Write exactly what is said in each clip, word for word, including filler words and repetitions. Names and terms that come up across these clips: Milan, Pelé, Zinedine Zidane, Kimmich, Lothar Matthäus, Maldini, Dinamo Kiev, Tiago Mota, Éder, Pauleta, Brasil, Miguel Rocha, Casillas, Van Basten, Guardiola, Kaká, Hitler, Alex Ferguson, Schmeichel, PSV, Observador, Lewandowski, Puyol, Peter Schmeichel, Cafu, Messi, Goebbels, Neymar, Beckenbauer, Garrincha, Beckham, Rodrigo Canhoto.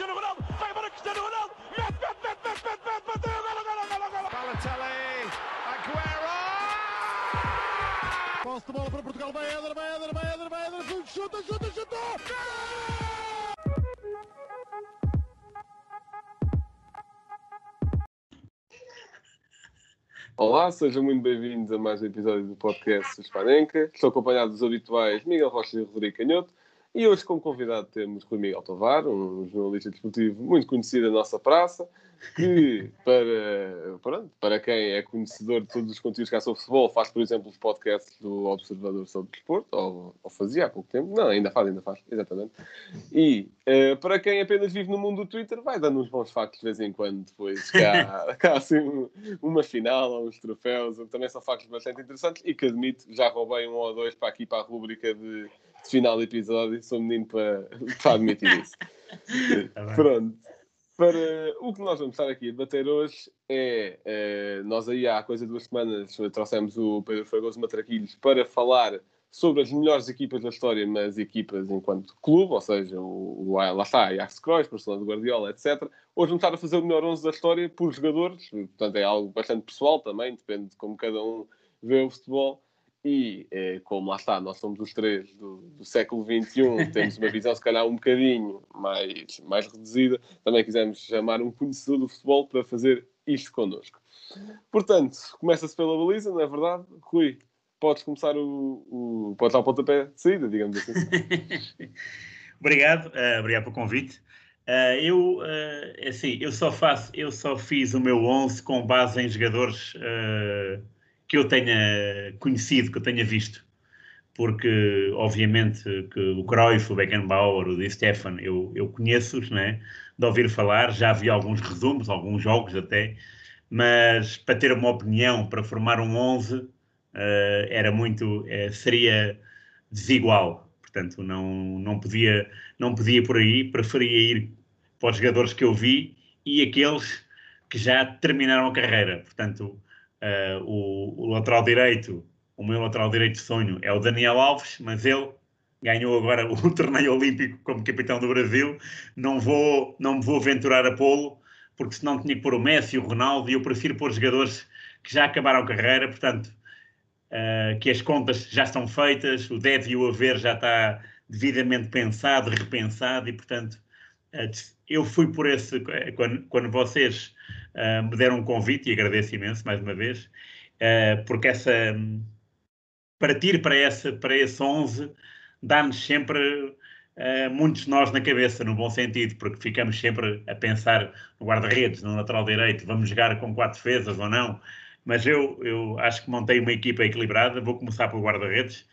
Cristiano Ronaldo, vai embora Cristiano Ronaldo, mete, mete, mete, mete, mete, mete, mete, golo, golo, golo, golo. Balotelli, Aguero! Posse de bola para Portugal, vai Éder, vai Éder, vai Éder, vai Éder, chuta, chuta, chuta! Olá, sejam muito bem-vindos a mais um episódio do podcast Hispanenca. Estou acompanhado dos habituais Miguel Rocha e Rodrigo Canhoto. E hoje, como convidado, temos Rui Miguel Tovar, um jornalista desportivo muito conhecido da nossa praça, que, para, pronto, para quem é conhecedor de todos os conteúdos que há sobre futebol, faz, por exemplo, os podcasts do Observador sobre Desporto, ou, ou fazia há pouco tempo. Não, ainda faz, ainda faz, exatamente. E, uh, para quem apenas vive no mundo do Twitter, vai dando uns bons factos de vez em quando, depois que há, que há assim, uma final, ou uns troféus, também são factos bastante interessantes, e que admito, já roubei um ou dois para aqui, para a rubrica de... de final do episódio, sou menino para, para admitir isso. Tá pronto. Para, o que nós vamos estar aqui a debater hoje é, uh, nós aí há coisa de duas semanas trouxemos o Pedro Fragoso Matraquilhos para falar sobre as melhores equipas da história, mas equipas enquanto clube, ou seja, o, o, lá está, Ajax Cruyff, Barcelona do Guardiola, etcétera. Hoje vamos estar a fazer o melhor onze da história por jogadores, portanto é algo bastante pessoal também, depende de como cada um vê o futebol. E, eh, como lá está, nós somos os três do, do século vinte e um, temos uma visão, se calhar, um bocadinho mais, mais reduzida. Também quisemos chamar um conhecedor do futebol para fazer isto connosco. Portanto, começa-se pela baliza, não é verdade? Rui, podes começar o... o podes dar o pontapé de saída, digamos assim. Obrigado, uh, obrigado pelo convite. Uh, eu, uh, assim, eu, só faço, eu só fiz o meu onze com base em jogadores... Uh, que eu tenha conhecido, que eu tenha visto, porque, obviamente, que o Cruyff, o Beckenbauer, o Di Stefano, eu, eu conheço-os, né? De ouvir falar, já vi alguns resumos, alguns jogos até, mas para ter uma opinião, para formar um onze, uh, era muito, uh, seria desigual, portanto, não, não, podia, não podia por aí, preferia ir para os jogadores que eu vi e aqueles que já terminaram a carreira, portanto... Uh, o, o lateral direito, o meu lateral direito de sonho é o Daniel Alves, mas ele ganhou agora o torneio olímpico como capitão do Brasil. Não vou, não me vou aventurar a pô-lo, porque senão tinha que pôr o Messi, o Ronaldo, e eu prefiro pôr jogadores que já acabaram a carreira, portanto, uh, que as contas já estão feitas, o deve e o haver já está devidamente pensado, repensado, e portanto... Eu fui por esse, quando, quando vocês uh, me deram um convite, e agradeço imenso mais uma vez, uh, porque essa, partir para, essa, para esse onze dá-nos sempre uh, muitos nós na cabeça, no bom sentido, porque ficamos sempre a pensar no guarda-redes, no lateral direito, vamos jogar com quatro defesas ou não, mas eu, eu acho que montei uma equipa equilibrada. Vou começar pelo guarda-redes.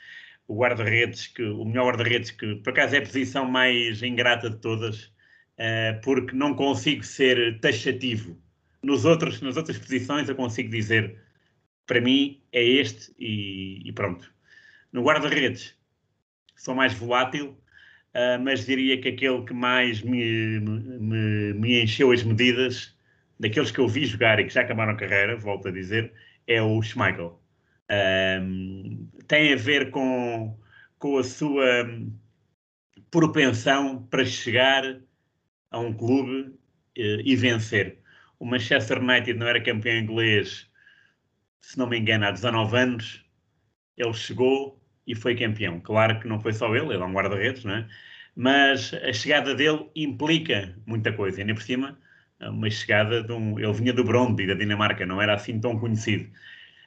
O guarda-redes, que, o melhor guarda-redes, que por acaso é a posição mais ingrata de todas, porque não consigo ser taxativo. Nos outros, nas outras posições eu consigo dizer, para mim é este e, e pronto. No guarda-redes sou mais volátil, mas diria que aquele que mais me, me, me encheu as medidas, daqueles que eu vi jogar e que já acabaram a carreira, volto a dizer, é o Schmeichel. Um, tem a ver com, com a sua propensão para chegar a um clube eh, e vencer. O Manchester United não era campeão inglês, se não me engano, há dezanove anos. Ele chegou e foi campeão. Claro que não foi só ele, ele é um guarda-redes, não é? Mas a chegada dele implica muita coisa. E ainda por cima, uma chegada de um... Ele vinha do Brøndby, da Dinamarca, não era assim tão conhecido.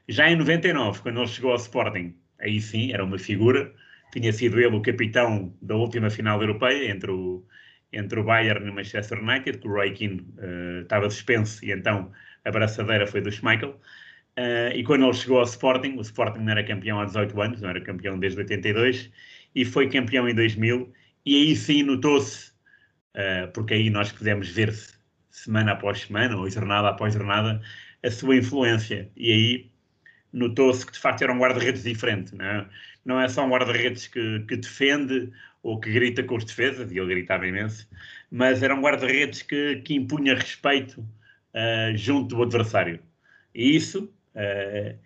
Já em noventa e nove, quando ele chegou ao Sporting, aí sim, era uma figura. Tinha sido ele o capitão da última final europeia, entre o... entre o Bayern e o Manchester United, que o Roy Keane uh, estava suspenso, e então a braçadeira foi do Schmeichel. Uh, e quando ele chegou ao Sporting, o Sporting não era campeão há dezoito anos, não era campeão desde oitenta e dois, e foi campeão em dois mil, e aí sim notou-se, uh, porque aí nós pudemos ver-se semana após semana, ou jornada após jornada, a sua influência. E aí notou-se que de facto era um guarda-redes diferente, não é? Não é só um guarda-redes que, que defende ou que grita com os defesas, e ele gritava imenso, mas era um guarda-redes que, que impunha respeito uh, junto do adversário. E isso uh,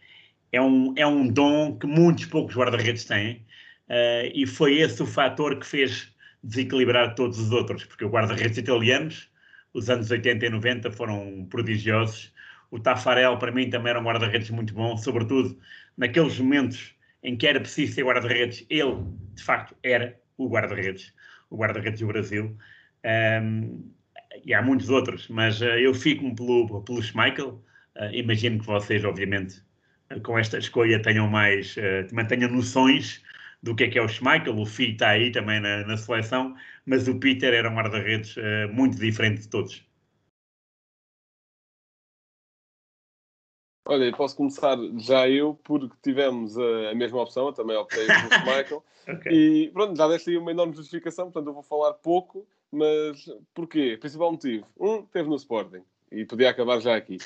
é, um, é um dom que muitos poucos guarda-redes têm, uh, e foi esse o fator que fez desequilibrar todos os outros, porque o guarda-redes italianos, os anos oitenta e noventa, foram prodigiosos. O Taffarel, para mim, também era um guarda-redes muito bom, sobretudo naqueles momentos em que era preciso ser guarda-redes. Ele, de facto, era o guarda-redes, o guarda-redes do Brasil. Um, e há muitos outros, mas uh, eu fico-me pelo, pelo Schmeichel. Uh, imagino que vocês, obviamente, uh, com esta escolha tenham mais, uh, também tenham noções do que é que é o Schmeichel. O Fi está aí também na, na seleção, mas o Peter era um guarda-redes uh, muito diferente de todos. Olha, posso começar já eu, porque tivemos a, a mesma opção, eu também optei pelo Schmeichel. Okay. E pronto, já deixei uma enorme justificação, portanto eu vou falar pouco, mas porquê? Principal motivo. Um, teve no Sporting, e podia acabar já aqui.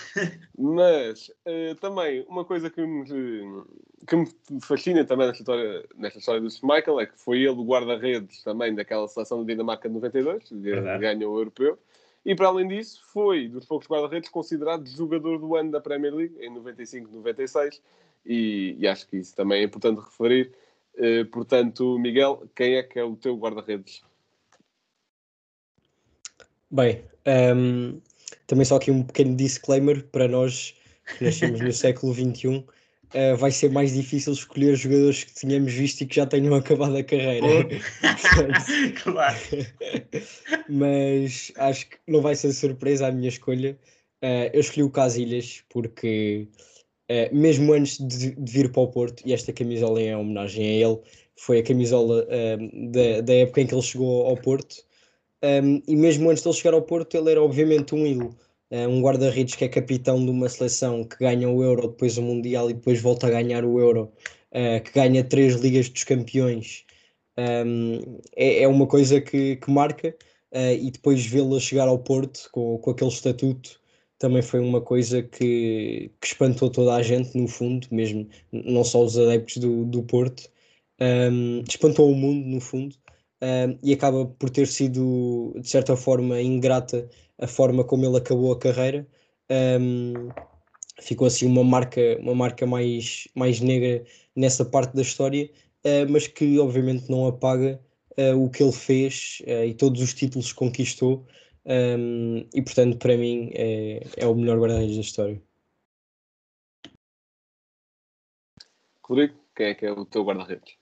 Mas uh, também, uma coisa que me, que me fascina também nesta história, nesta história do Schmeichel, é que foi ele o guarda-redes também daquela seleção da Dinamarca de noventa e dois, que ganhou o Europeu. E, para além disso, foi, dos poucos guarda-redes, considerado jogador do ano da Premier League, em noventa e cinco, noventa e seis. E, e acho que isso também é importante referir. Uh, portanto, Miguel, quem é que é o teu guarda-redes? Bem, um, também só aqui um pequeno disclaimer para nós, que nascemos no século vinte e um. Uh, vai ser mais difícil escolher jogadores que tínhamos visto e que já tenham acabado a carreira. Portanto, claro. Mas acho que não vai ser surpresa a minha escolha. Uh, eu escolhi o Casillas porque uh, mesmo antes de, de vir para o Porto, e esta camisola é uma homenagem a ele, foi a camisola uh, da, da época em que ele chegou ao Porto, um, e mesmo antes de ele chegar ao Porto ele era obviamente um ídolo. Um guarda-redes que é capitão de uma seleção que ganha o Euro, depois o Mundial e depois volta a ganhar o Euro, uh, que ganha três Ligas dos Campeões, um, é, é uma coisa que, que marca, uh, e depois vê-lo chegar ao Porto com, com aquele estatuto também foi uma coisa que, que espantou toda a gente, no fundo, mesmo não só os adeptos do, do Porto, um, espantou o mundo, no fundo. Um, e acaba por ter sido, de certa forma, ingrata a forma como ele acabou a carreira. Um, ficou assim uma marca, uma marca mais, mais negra nessa parte da história, uh, mas que obviamente não apaga uh, o que ele fez uh, e todos os títulos que conquistou, um, e portanto para mim é, é o melhor guarda-redes da história. Rodrigo, quem é que é o teu guarda-redes?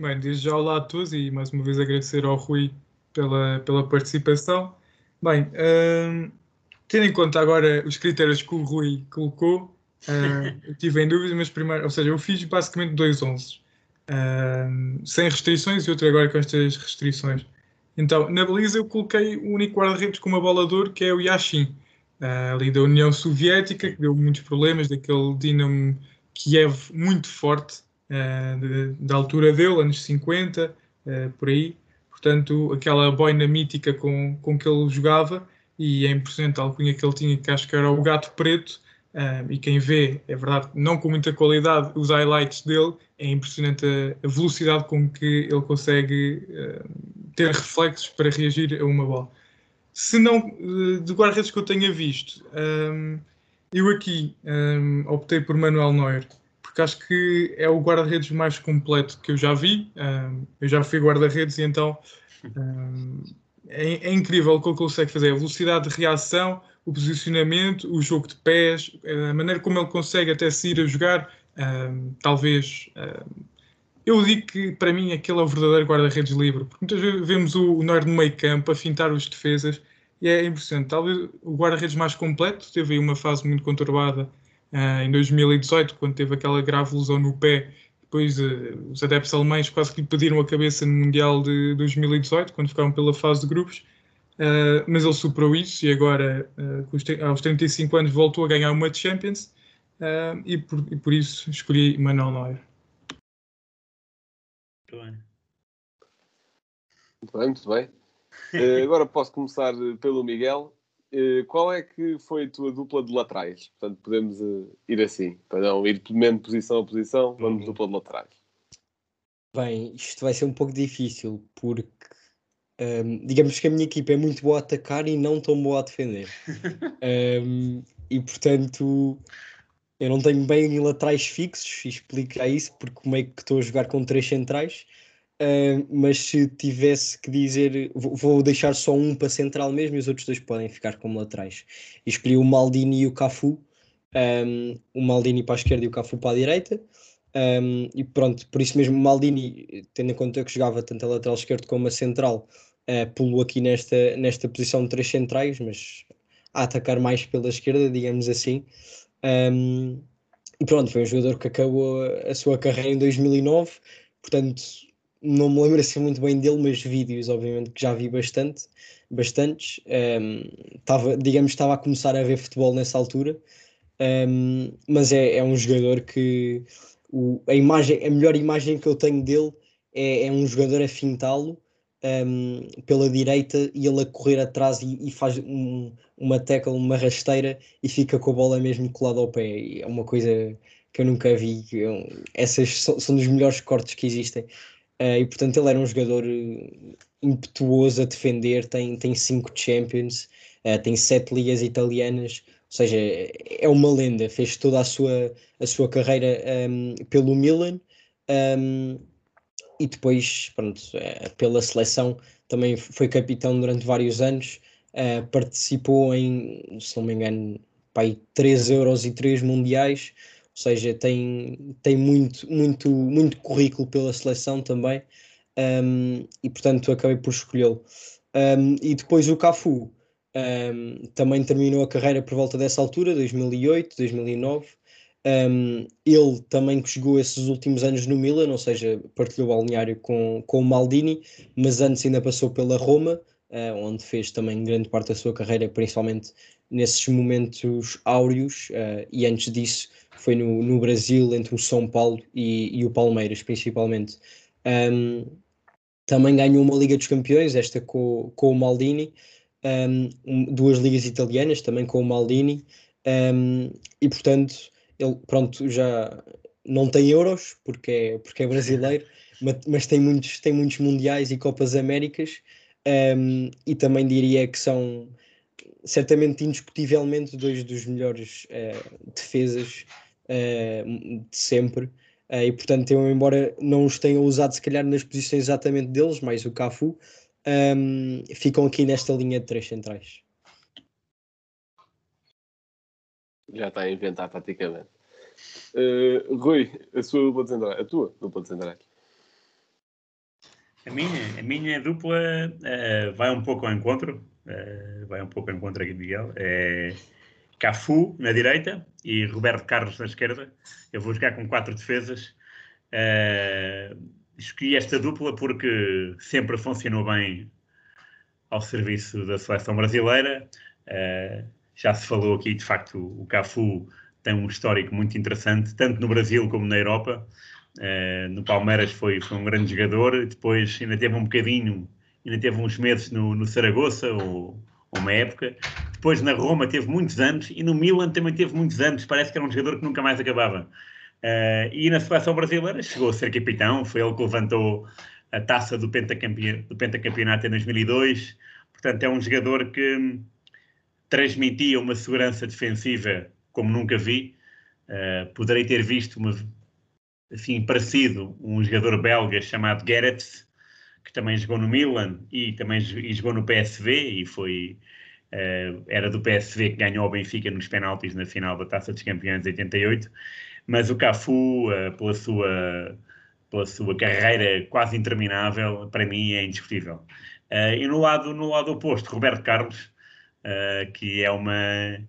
Bem, diz já olá a todos e mais uma vez agradecer ao Rui pela, pela participação. Bem, uh, tendo em conta agora os critérios que o Rui colocou, uh, eu tive em dúvida, mas primeiro, ou seja, eu fiz basicamente dois onze, uh, sem restrições e outro agora com estas restrições. Então, na baliza eu coloquei o único guarda-redes com uma bola de ouro, que é o Yashin, uh, ali da União Soviética, que deu muitos problemas, daquele Dinamo Kiev muito forte, Uh, da altura dele, anos cinquenta, uh, por aí. Portanto, aquela boina mítica com, com que ele jogava, e é impressionante a alcunha que ele tinha, que acho que era o Gato Preto, uh, e quem vê, é verdade, não com muita qualidade, os highlights dele, é impressionante a, a velocidade com que ele consegue uh, ter reflexos para reagir a uma bola. Se não, uh, de guarda-redes que eu tenha visto, um, eu aqui um, optei por Manuel Neuer. Porque acho que é o guarda-redes mais completo que eu já vi. Um, eu já fui guarda-redes e então um, é, é incrível o que ele consegue fazer. A velocidade de reação, o posicionamento, o jogo de pés, a maneira como ele consegue até sair a jogar. Um, talvez, um, eu digo que para mim aquele é o verdadeiro guarda-redes livre. Porque muitas vezes vemos o, o Neuer no meio campo a fintar os defesas e é impressionante. Talvez o guarda-redes mais completo, teve aí uma fase muito conturbada. Uh, em dois mil e dezoito, quando teve aquela grave lesão no pé, depois uh, os adeptos alemães quase que lhe pediram a cabeça no Mundial de dois mil e dezoito, quando ficaram pela fase de grupos, uh, mas ele superou isso e agora, uh, aos trinta e cinco anos, voltou a ganhar uma Champions, uh, e, por, e por isso escolhi Manuel Neuer. Muito bem. Muito bem, muito bem. Uh, agora posso começar pelo Miguel. Uh, qual é que foi a tua dupla de laterais? Portanto, podemos uh, ir assim, para não ir mesmo posição a posição, vamos dupla de laterais. Bem, isto vai ser um pouco difícil, porque um, digamos que a minha equipa é muito boa a atacar e não tão boa a defender. um, e, portanto, eu não tenho bem laterais fixos, e explico já isso, porque meio que estou a jogar com três centrais, Uh, mas se tivesse que dizer, vou, vou deixar só um para central mesmo e os outros dois podem ficar como laterais. E escolhi o Maldini e o Cafu, um, o Maldini para a esquerda e o Cafu para a direita, um, e pronto, por isso mesmo o Maldini, tendo em conta que jogava tanto a lateral esquerda como a central, uh, pulo aqui nesta, nesta posição de três centrais, mas a atacar mais pela esquerda, digamos assim. Um, e pronto, foi um jogador que acabou a sua carreira em dois mil e nove, portanto não me lembro assim muito bem dele, mas vídeos, obviamente, que já vi bastante, bastantes. Um, tava, digamos que estava a começar a ver futebol nessa altura, um, mas é, é um jogador que... O, a, imagem, a melhor imagem que eu tenho dele é, é um jogador a fintá-lo um, pela direita e ele a correr atrás e, e faz um, uma tecla, uma rasteira e fica com a bola mesmo colada ao pé. E é uma coisa que eu nunca vi. Eu, essas são, são dos melhores cortes que existem. Uh, e portanto ele era um jogador impetuoso a defender, tem, tem cinco Champions, uh, tem sete ligas italianas, ou seja, é uma lenda, fez toda a sua, a sua carreira um, pelo Milan, um, e depois pronto, uh, pela seleção também foi capitão durante vários anos, uh, participou em, se não me engano, pai, três Euros e três Mundiais. Ou seja, tem, tem muito, muito, muito currículo pela seleção também, um, e portanto acabei por escolhê-lo. Um, e depois o Cafu, um, também terminou a carreira por volta dessa altura, dois mil e oito, dois mil e nove. Um, ele também chegou esses últimos anos no Milan, ou seja, partilhou o balneário com, com o Maldini, mas antes ainda passou pela Roma, uh, onde fez também grande parte da sua carreira, principalmente nesses momentos áureos, uh, e antes disso foi no, no Brasil, entre o São Paulo e, e o Palmeiras, principalmente. Um, também ganhou uma Liga dos Campeões, esta com, com o Maldini, um, duas ligas italianas, também com o Maldini, um, e portanto, ele pronto, já não tem Euros, porque é, porque é brasileiro, mas, mas tem, muitos, tem muitos Mundiais e Copas Américas, um, e também diria que são, certamente, indiscutivelmente, dois dos melhores uh, defesas Uh, de sempre, uh, e portanto eu, embora não os tenha usado se calhar nas posições exatamente deles, mais o Cafu, um, ficam aqui nesta linha de três centrais. Já está a inventar praticamente. uh, Rui, a sua dupla de centrais, a tua dupla de centrais? A minha, a minha dupla uh, vai um pouco ao encontro uh, vai um pouco ao encontro aqui de Miguel. É Cafu na direita e Roberto Carlos na esquerda. Eu vou jogar com quatro defesas. Uh, escolhi esta dupla porque sempre funcionou bem ao serviço da seleção brasileira. Uh, já se falou aqui, de facto, o Cafu tem um histórico muito interessante, tanto no Brasil como na Europa. Uh, no Palmeiras foi, foi um grande jogador. Depois ainda teve um bocadinho, ainda teve uns meses no, no Saragossa, ou uma época. Depois na Roma teve muitos anos e no Milan também teve muitos anos. Parece que era um jogador que nunca mais acabava. Uh, e na seleção brasileira chegou a ser capitão. Foi ele que levantou a taça do, pentacampe... do pentacampeonato em dois mil e dois. Portanto, é um jogador que transmitia uma segurança defensiva como nunca vi. Uh, poderei ter visto, uma... assim, parecido, um jogador belga chamado Gerets, que também jogou no Milan e também e jogou no P S V, e foi, uh, era do P S V que ganhou ao Benfica nos penaltis na final da Taça dos Campeões de oitenta e oito, mas o Cafu, uh, pela, sua, pela sua carreira quase interminável, para mim é indiscutível. Uh, e no lado, no lado oposto, Roberto Carlos, uh, que é, uma,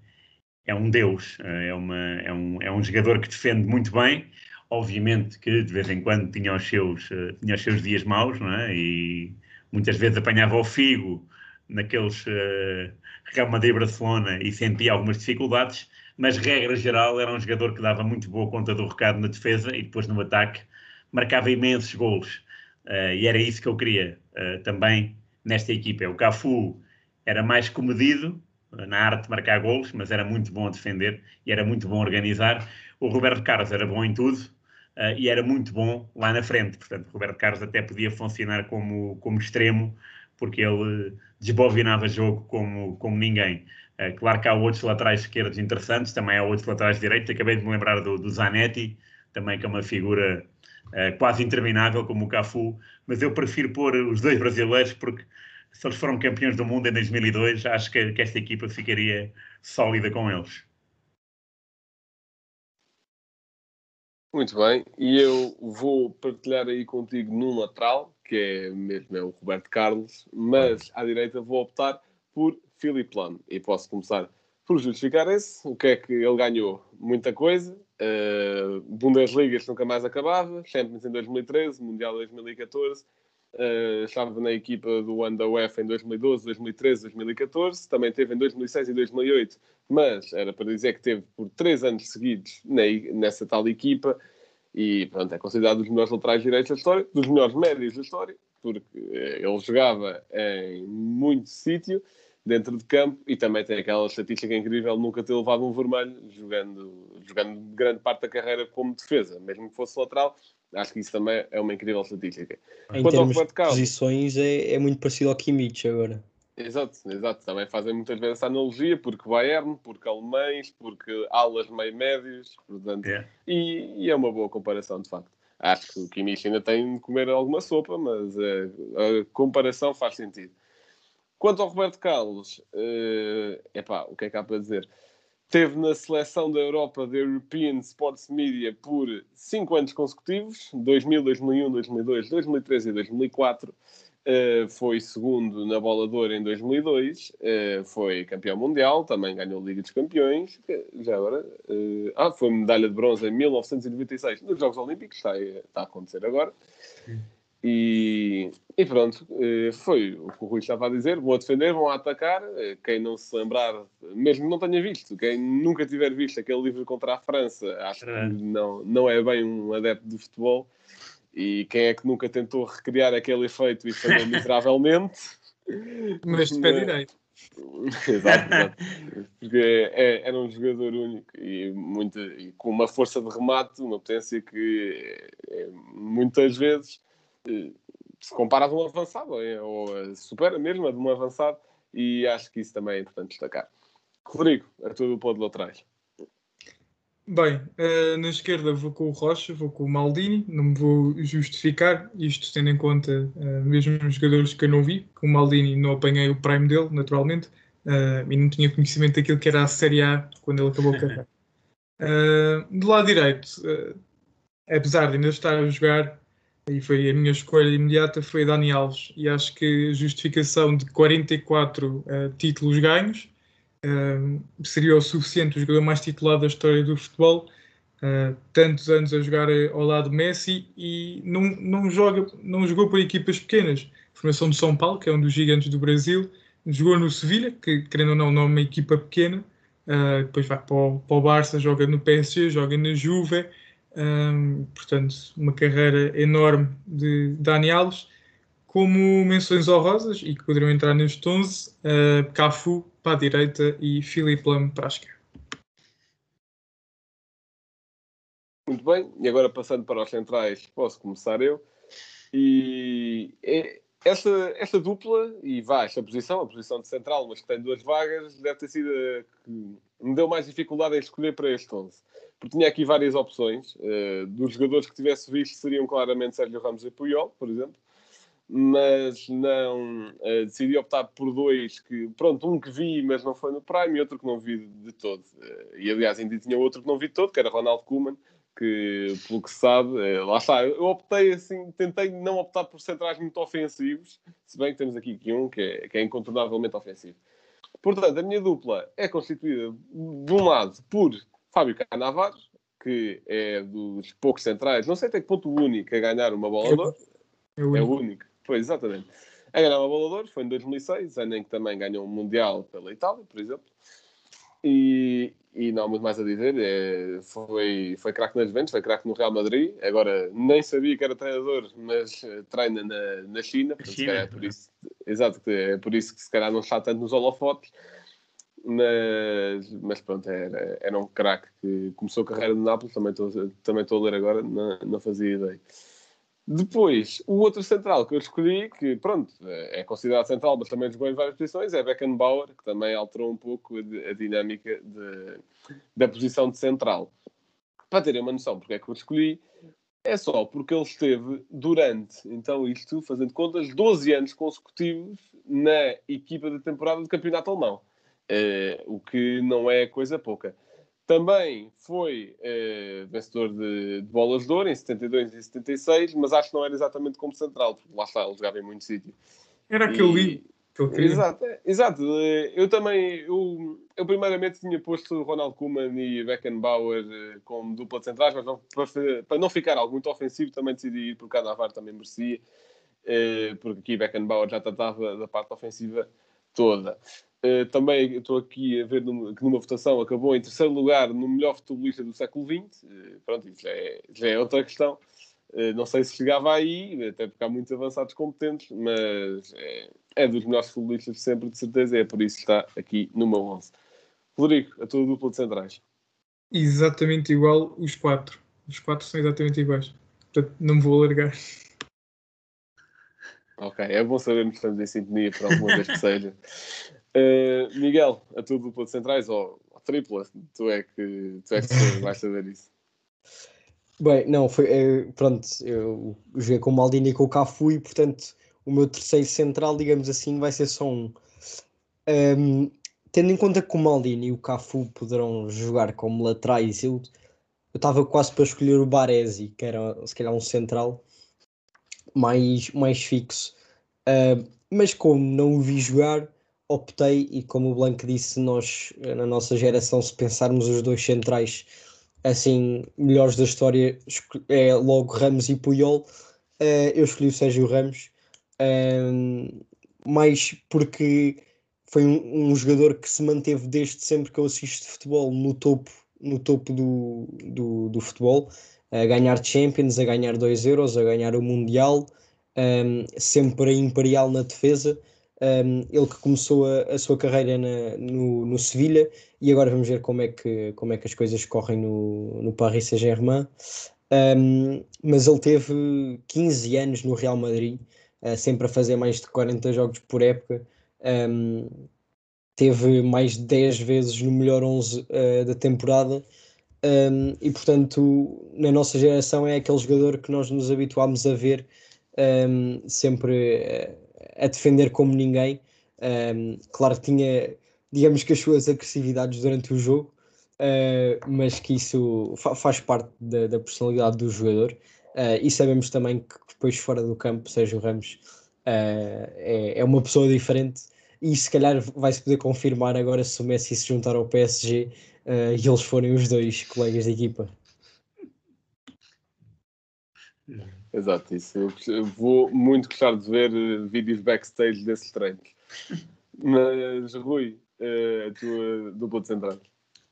é um deus, uh, é, uma, é, um, é um jogador que defende muito bem. Obviamente que de vez em quando tinha os seus, uh, tinha os seus dias maus, não é? E muitas vezes apanhava o figo naqueles uh, Real Madrid e Barcelona e sentia algumas dificuldades, mas regra geral era um jogador que dava muito boa conta do recado na defesa e depois no ataque marcava imensos golos, uh, e era isso que eu queria uh, também nesta equipa. O Cafu era mais comedido na arte de marcar golos, mas era muito bom a defender e era muito bom a organizar. O Roberto Carlos era bom em tudo. Uh, e era muito bom lá na frente. Portanto, o Roberto Carlos até podia funcionar como, como extremo, porque ele desbovinava jogo como, como ninguém. Uh, claro que há outros laterais esquerdos interessantes, também há outros laterais direitos. Acabei de me lembrar do, do Zanetti, também, que é uma figura uh, quase interminável, como o Cafu, mas eu prefiro pôr os dois brasileiros, porque se eles foram campeões do mundo em dois mil e dois, acho que, que esta equipa ficaria sólida com eles. Muito bem, e eu vou partilhar aí contigo num lateral, que é mesmo é o Roberto Carlos, mas à direita vou optar por Filipe Lame. E posso começar por justificar esse. O que é que ele ganhou? Muita coisa. Uh, Bundesliga nunca mais acabava, Champions em dois mil e treze, Mundial em dois mil e catorze, uh, estava na equipa do ano da UEFA em dois mil e doze, dois mil e treze, dois mil e catorze, também teve em dois mil e seis e dois mil e oito, mas era para dizer que teve por três anos seguidos na, nessa tal equipa, e pronto, é considerado um dos melhores laterais direitos da história, dos melhores médios da história, porque ele jogava em muito sítio dentro de campo, e também tem aquela estatística incrível de nunca ter levado um vermelho jogando, jogando grande parte da carreira como defesa, mesmo que fosse lateral. Acho que isso também é uma incrível estatística. Em Quanto termos ao de Carlos, posições é, é muito parecido ao Kimmich agora. Exato, exato. Também fazem muitas vezes essa analogia, porque Bayern, porque alemães, porque alas meio-médios, portanto, yeah. e, e é uma boa comparação, de facto. Acho que o Kimmich ainda tem de comer alguma sopa, mas a, a comparação faz sentido. Quanto ao Roberto Carlos, uh, epá, o que é que há para dizer? Teve na seleção da Europa da European Sports Media por cinco anos consecutivos, dois mil, dois mil e um, dois mil e dois, dois mil e treze e dois mil e quatro. Uh, foi segundo na Bola de Ouro em dois mil e dois, uh, foi campeão mundial, também ganhou a Liga dos Campeões, já agora, uh, ah, foi medalha de bronze em mil novecentos e noventa e seis nos Jogos Olímpicos, está, está a acontecer agora, e, e pronto, uh, foi o que o Rui estava a dizer, vão a defender, vão a atacar, uh, quem não se lembrar, mesmo que não tenha visto, quem nunca tiver visto aquele livro contra a França, acho que não, não é bem um adepto de futebol. E quem é que nunca tentou recriar aquele efeito e falhou miseravelmente? Mas de pé direito. Exato, exato. Porque é, era um jogador único e, muito, e com uma força de remate, uma potência que é, muitas vezes se compara a um avançado, é, ou supera mesmo a de um avançado, e acho que isso também é importante destacar. Rodrigo, a tua dupla de laterais. Bem, na esquerda vou com o Rocha, vou com o Maldini, não me vou justificar, isto tendo em conta mesmo os jogadores que eu não vi, com o Maldini não apanhei o prime dele, naturalmente, e não tinha conhecimento daquilo que era a Série A quando ele acabou a carreira. Do lado direito, apesar de ainda estar a jogar, e foi a minha escolha imediata, foi Dani Alves, e acho que a justificação de quarenta e quatro títulos ganhos, Uh, seria o suficiente, o jogador mais titulado da história do futebol, uh, tantos anos a jogar ao lado de Messi, e não, não, joga, não jogou por equipas pequenas, formação de São Paulo, que é um dos gigantes do Brasil, jogou no Sevilha, que querendo ou não, não é uma equipa pequena, uh, depois vai para o, para o Barça, joga no P S G, joga na Juve, uh, portanto uma carreira enorme de Dani Alves. Como menções honrosas, e que poderiam entrar neste onze, uh, Cafu para a direita e Filipe Lame para a esquerda. Muito bem, e agora passando para os centrais, posso começar eu. E esta, esta dupla, e vá, esta posição, a posição de central, mas que tem duas vagas, deve ter sido a que me deu mais dificuldade em escolher para este onze. Porque tinha aqui várias opções. Uh, dos jogadores que tivesse visto seriam claramente Sérgio Ramos e Puyol, por exemplo. Mas não uh, decidi optar por dois que, pronto, um que vi, mas não foi no prime, e outro que não vi de todo. Uh, e, aliás, ainda tinha outro que não vi de todo, que era Ronald Koeman, que, pelo que se sabe, uh, lá está. Eu optei, assim, tentei não optar por centrais muito ofensivos, se bem que temos aqui, aqui um que é, que é incontornavelmente ofensivo. Portanto, a minha dupla é constituída, de um lado, por Fábio Cannavaro, que é dos poucos centrais, não sei até que ponto o único a ganhar uma bola de ouro. É o único. É o único. Pois, exatamente. A ganhar uma Bola de Ouro foi em dois mil e seis, ano em que também ganhou um Mundial pela Itália, por exemplo. E, e não há muito mais a dizer. É, foi, foi craque nas Juventus, foi craque no Real Madrid. Agora, nem sabia que era treinador, mas treina na, na China. Portanto, China, se calhar, é por isso, exato, é por isso que se calhar não está tanto nos holofotes. Mas, mas pronto, era, era um craque que começou a carreira no Nápoles, também estou também estou a ler agora, não, não fazia ideia. Depois, o outro central que eu escolhi, que pronto, é considerado central, mas também jogou em várias posições, é Beckenbauer, que também alterou um pouco a, a dinâmica de, da posição de central. para terem uma noção porque é que eu escolhi, é só porque ele esteve durante, então isto, fazendo contas, doze anos consecutivos na equipa da temporada do campeonato alemão, eh, o que não é coisa pouca. Também foi eh, vencedor de, de bolas de ouro em setenta e dois e setenta e seis, mas acho que não era exatamente como central, porque lá está, ele jogava em muito sítio. Era e... que eu li. Exato, exato, eu também, eu, eu primeiramente tinha posto Ronald Koeman e Beckenbauer como dupla de centrais, mas não, para, para não ficar algo muito ofensivo também decidi ir por Cadavar, também merecia, porque aqui Beckenbauer já tratava da parte ofensiva toda. Também estou aqui a ver que numa votação acabou em terceiro lugar no melhor futebolista do século vinte, pronto, isso já é, já é outra questão. Não sei se chegava aí, até porque há muitos avançados competentes, mas é, é dos melhores futebolistas de sempre, de certeza, é por isso que está aqui no meu onze. Rodrigo, a tua dupla de centrais. Exatamente igual os quatro. Os quatro são exatamente iguais. Portanto, não me vou alargar. Ok, é bom sabermos que estamos em sintonia para alguma vez que seja. Uh, Miguel, a tua dupla de centrais, ou, ou tripla, tu é que, tu é que vais saber isso. Bem, não, foi, é, pronto, eu joguei com o Maldini e com o Cafu e, portanto, o meu terceiro central, digamos assim, vai ser só um. um tendo em conta que o Maldini e o Cafu poderão jogar como laterais, eu estava quase para escolher o Baresi, que era, se calhar, um central mais, mais fixo. Uh, mas como não o vi jogar, optei, e como o Blanco disse, nós, na nossa geração, se pensarmos os dois centrais... assim, melhores da história é logo Ramos e Puyol, uh, eu escolhi o Sérgio Ramos, uh, mais porque foi um, um jogador que se manteve desde sempre que eu assisto futebol no topo, no topo do, do, do futebol, a ganhar Champions, a ganhar dois euros, a ganhar o Mundial, um, sempre a imperial na defesa. Um, ele que começou a, a sua carreira na, no, no Sevilha, e agora vamos ver como é que, como é que as coisas correm no, no Paris Saint-Germain, um, mas ele teve quinze anos no Real Madrid, uh, sempre a fazer mais de quarenta jogos por época, um, teve mais de dez vezes no melhor onze uh, da temporada, um, e portanto na nossa geração é aquele jogador que nós nos habituámos a ver um, sempre... Uh, a defender como ninguém. Um, claro que tinha, digamos que as suas agressividades durante o jogo, uh, mas que isso fa- faz parte da, da personalidade do jogador, uh, e sabemos também que depois fora do campo Sérgio Ramos uh, é, é uma pessoa diferente, e se calhar vai-se poder confirmar agora se o Messi se juntar ao P S G uh, e eles forem os dois colegas de equipa. Exato, isso. Eu vou muito gostar de ver uh, vídeos backstage desses treinos. Mas, Rui, uh, a tua dupla de centrais?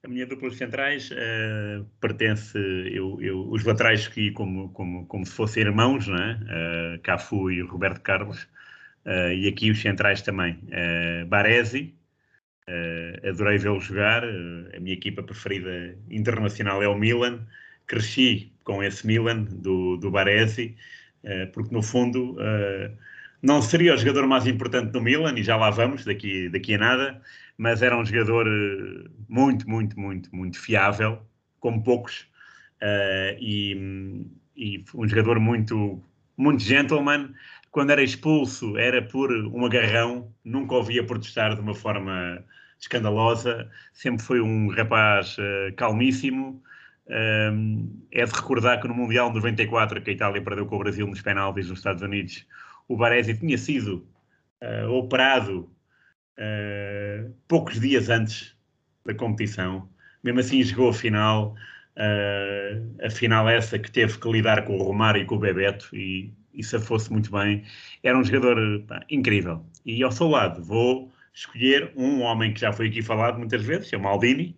A minha dupla de centrais uh, pertence... Eu, eu, os laterais escolhi como, como, como se fossem irmãos, não é? Uh, Cafu e Roberto Carlos. Uh, e aqui os centrais também. Uh, Baresi, uh, adorei vê-lo jogar. Uh, a minha equipa preferida internacional é o Milan. Cresci com esse Milan do, do Baresi, uh, porque no fundo uh, não seria o jogador mais importante do Milan, e já lá vamos, daqui, daqui a nada, mas era um jogador uh, muito, muito, muito, muito fiável, como poucos, uh, e, e um jogador muito, muito gentleman. Quando era expulso era por um agarrão, nunca o via protestar de uma forma escandalosa, sempre foi um rapaz uh, calmíssimo. Um, é de recordar que no Mundial noventa e quatro, que a Itália perdeu com o Brasil nos penaltis nos Estados Unidos, o Baresi tinha sido uh, operado uh, poucos dias antes da competição. Mesmo assim chegou a final, uh, a final essa que teve que lidar com o Romário e com o Bebeto, e, e safou-se muito bem. Era um jogador, pá, incrível. E ao seu lado vou escolher um homem que já foi aqui falado muitas vezes, é o Maldini.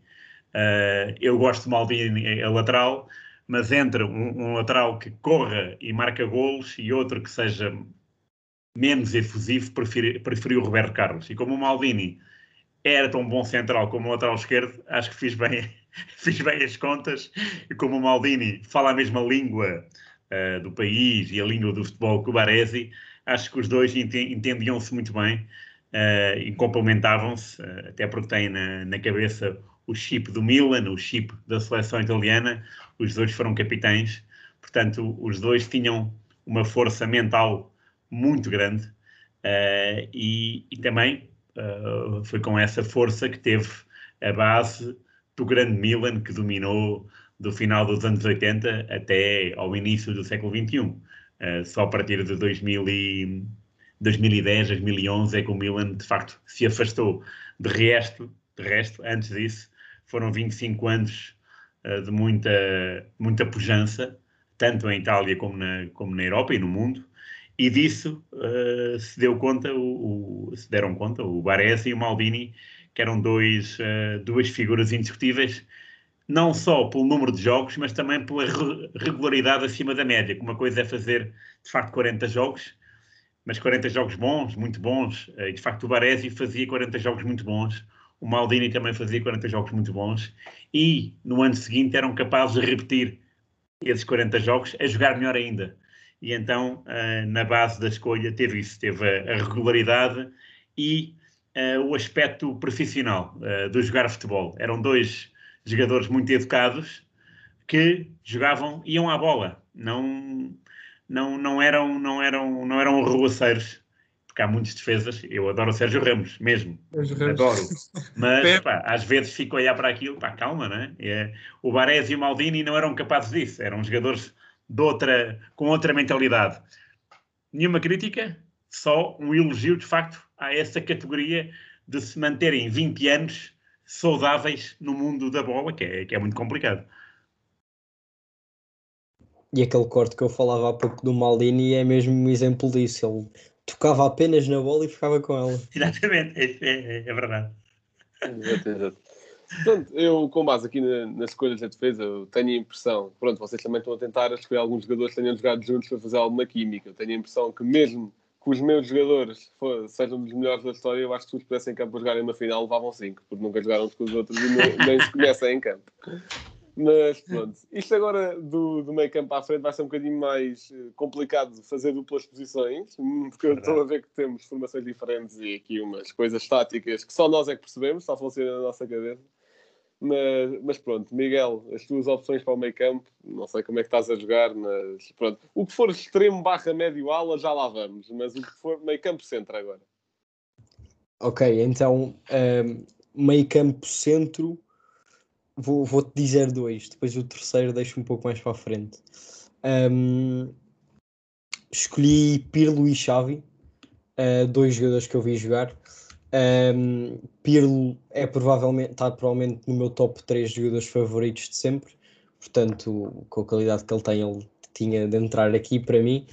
Uh, eu gosto de Maldini a lateral, mas entre um, um lateral que corra e marca golos e outro que seja menos efusivo, preferi, preferi o Roberto Carlos. E como o Maldini era tão bom central como o lateral esquerdo, acho que fiz bem, fiz bem as contas. E como o Maldini fala a mesma língua uh, do país e a língua do futebol que o Baresi, acho que os dois ent- entendiam-se muito bem uh, e complementavam-se, uh, até porque têm na, na cabeça o chip do Milan, o chip da seleção italiana, os dois foram capitães, portanto os dois tinham uma força mental muito grande uh, e, e também uh, foi com essa força que teve a base do grande Milan que dominou do final dos anos oitenta até ao início do século vinte e um. Uh, só a partir de dois mil e dez, dois mil e onze é que o Milan de facto se afastou. De resto, de resto antes disso, foram vinte e cinco anos uh, de muita, muita pujança, tanto em Itália como na, como na Europa e no mundo, e disso uh, se, deu conta, o, o, se deram conta o Baresi e o Maldini, que eram dois, uh, duas figuras indiscutíveis, não só pelo número de jogos, mas também pela regularidade acima da média, que uma coisa é fazer, de facto, quarenta jogos, mas quarenta jogos bons, muito bons, e de facto o Baresi fazia quarenta jogos muito bons, o Maldini também fazia quarenta jogos muito bons, e no ano seguinte eram capazes de repetir esses quarenta jogos a jogar melhor ainda. E então, uh, na base da escolha, teve isso, teve a, a regularidade e uh, o aspecto profissional uh, do jogar futebol. Eram dois jogadores muito educados que jogavam, iam à bola, não, não, não eram, não eram, não eram arruaceiros, porque há muitas defesas. Eu adoro o Sérgio Ramos, mesmo, Sérgio adoro, Ramos. Mas pá, às vezes fico a olhar para aquilo, pá, calma, né? É, o Baresi e o Maldini não eram capazes disso, eram jogadores de outra, com outra mentalidade. Nenhuma crítica, só um elogio de facto a essa categoria de se manterem vinte anos saudáveis no mundo da bola, que é, que é muito complicado. E aquele corte que eu falava há pouco do Maldini é mesmo um exemplo disso. Ele tocava apenas na bola e ficava com ela. Exatamente, é, é, é verdade. Exato, exato. Pronto, eu, com base aqui na, nas escolhas da defesa, eu tenho a impressão, pronto, vocês também estão a tentar escolher alguns jogadores que tenham jogado juntos para fazer alguma química. Eu tenho a impressão que mesmo que os meus jogadores for, sejam dos melhores da história, eu acho que se os pudessem em campo a jogarem uma final, levavam cinco, porque nunca jogaram uns com os outros e nem, nem se conhecem em campo. Mas pronto, isto agora do, do meio campo à frente vai ser um bocadinho mais complicado fazer duplas posições, porque eu estou a ver que temos formações diferentes e aqui umas coisas táticas que só nós é que percebemos, só funciona na nossa cabeça. Mas, mas pronto, Miguel, as tuas opções para o meio campo, não sei como é que estás a jogar, mas pronto, o que for extremo barra médio ala já lá vamos, mas o que for meio campo centro agora. Ok, então um, meio campo centro vou, vou-te dizer dois, depois o terceiro deixo um pouco mais para a frente. Um, escolhi Pirlo e Xavi, uh, dois jogadores que eu vi jogar. Um, Pirlo é provavelmente, está provavelmente no meu top três jogadores favoritos de sempre, portanto com a qualidade que ele tem, ele tinha de entrar aqui para mim.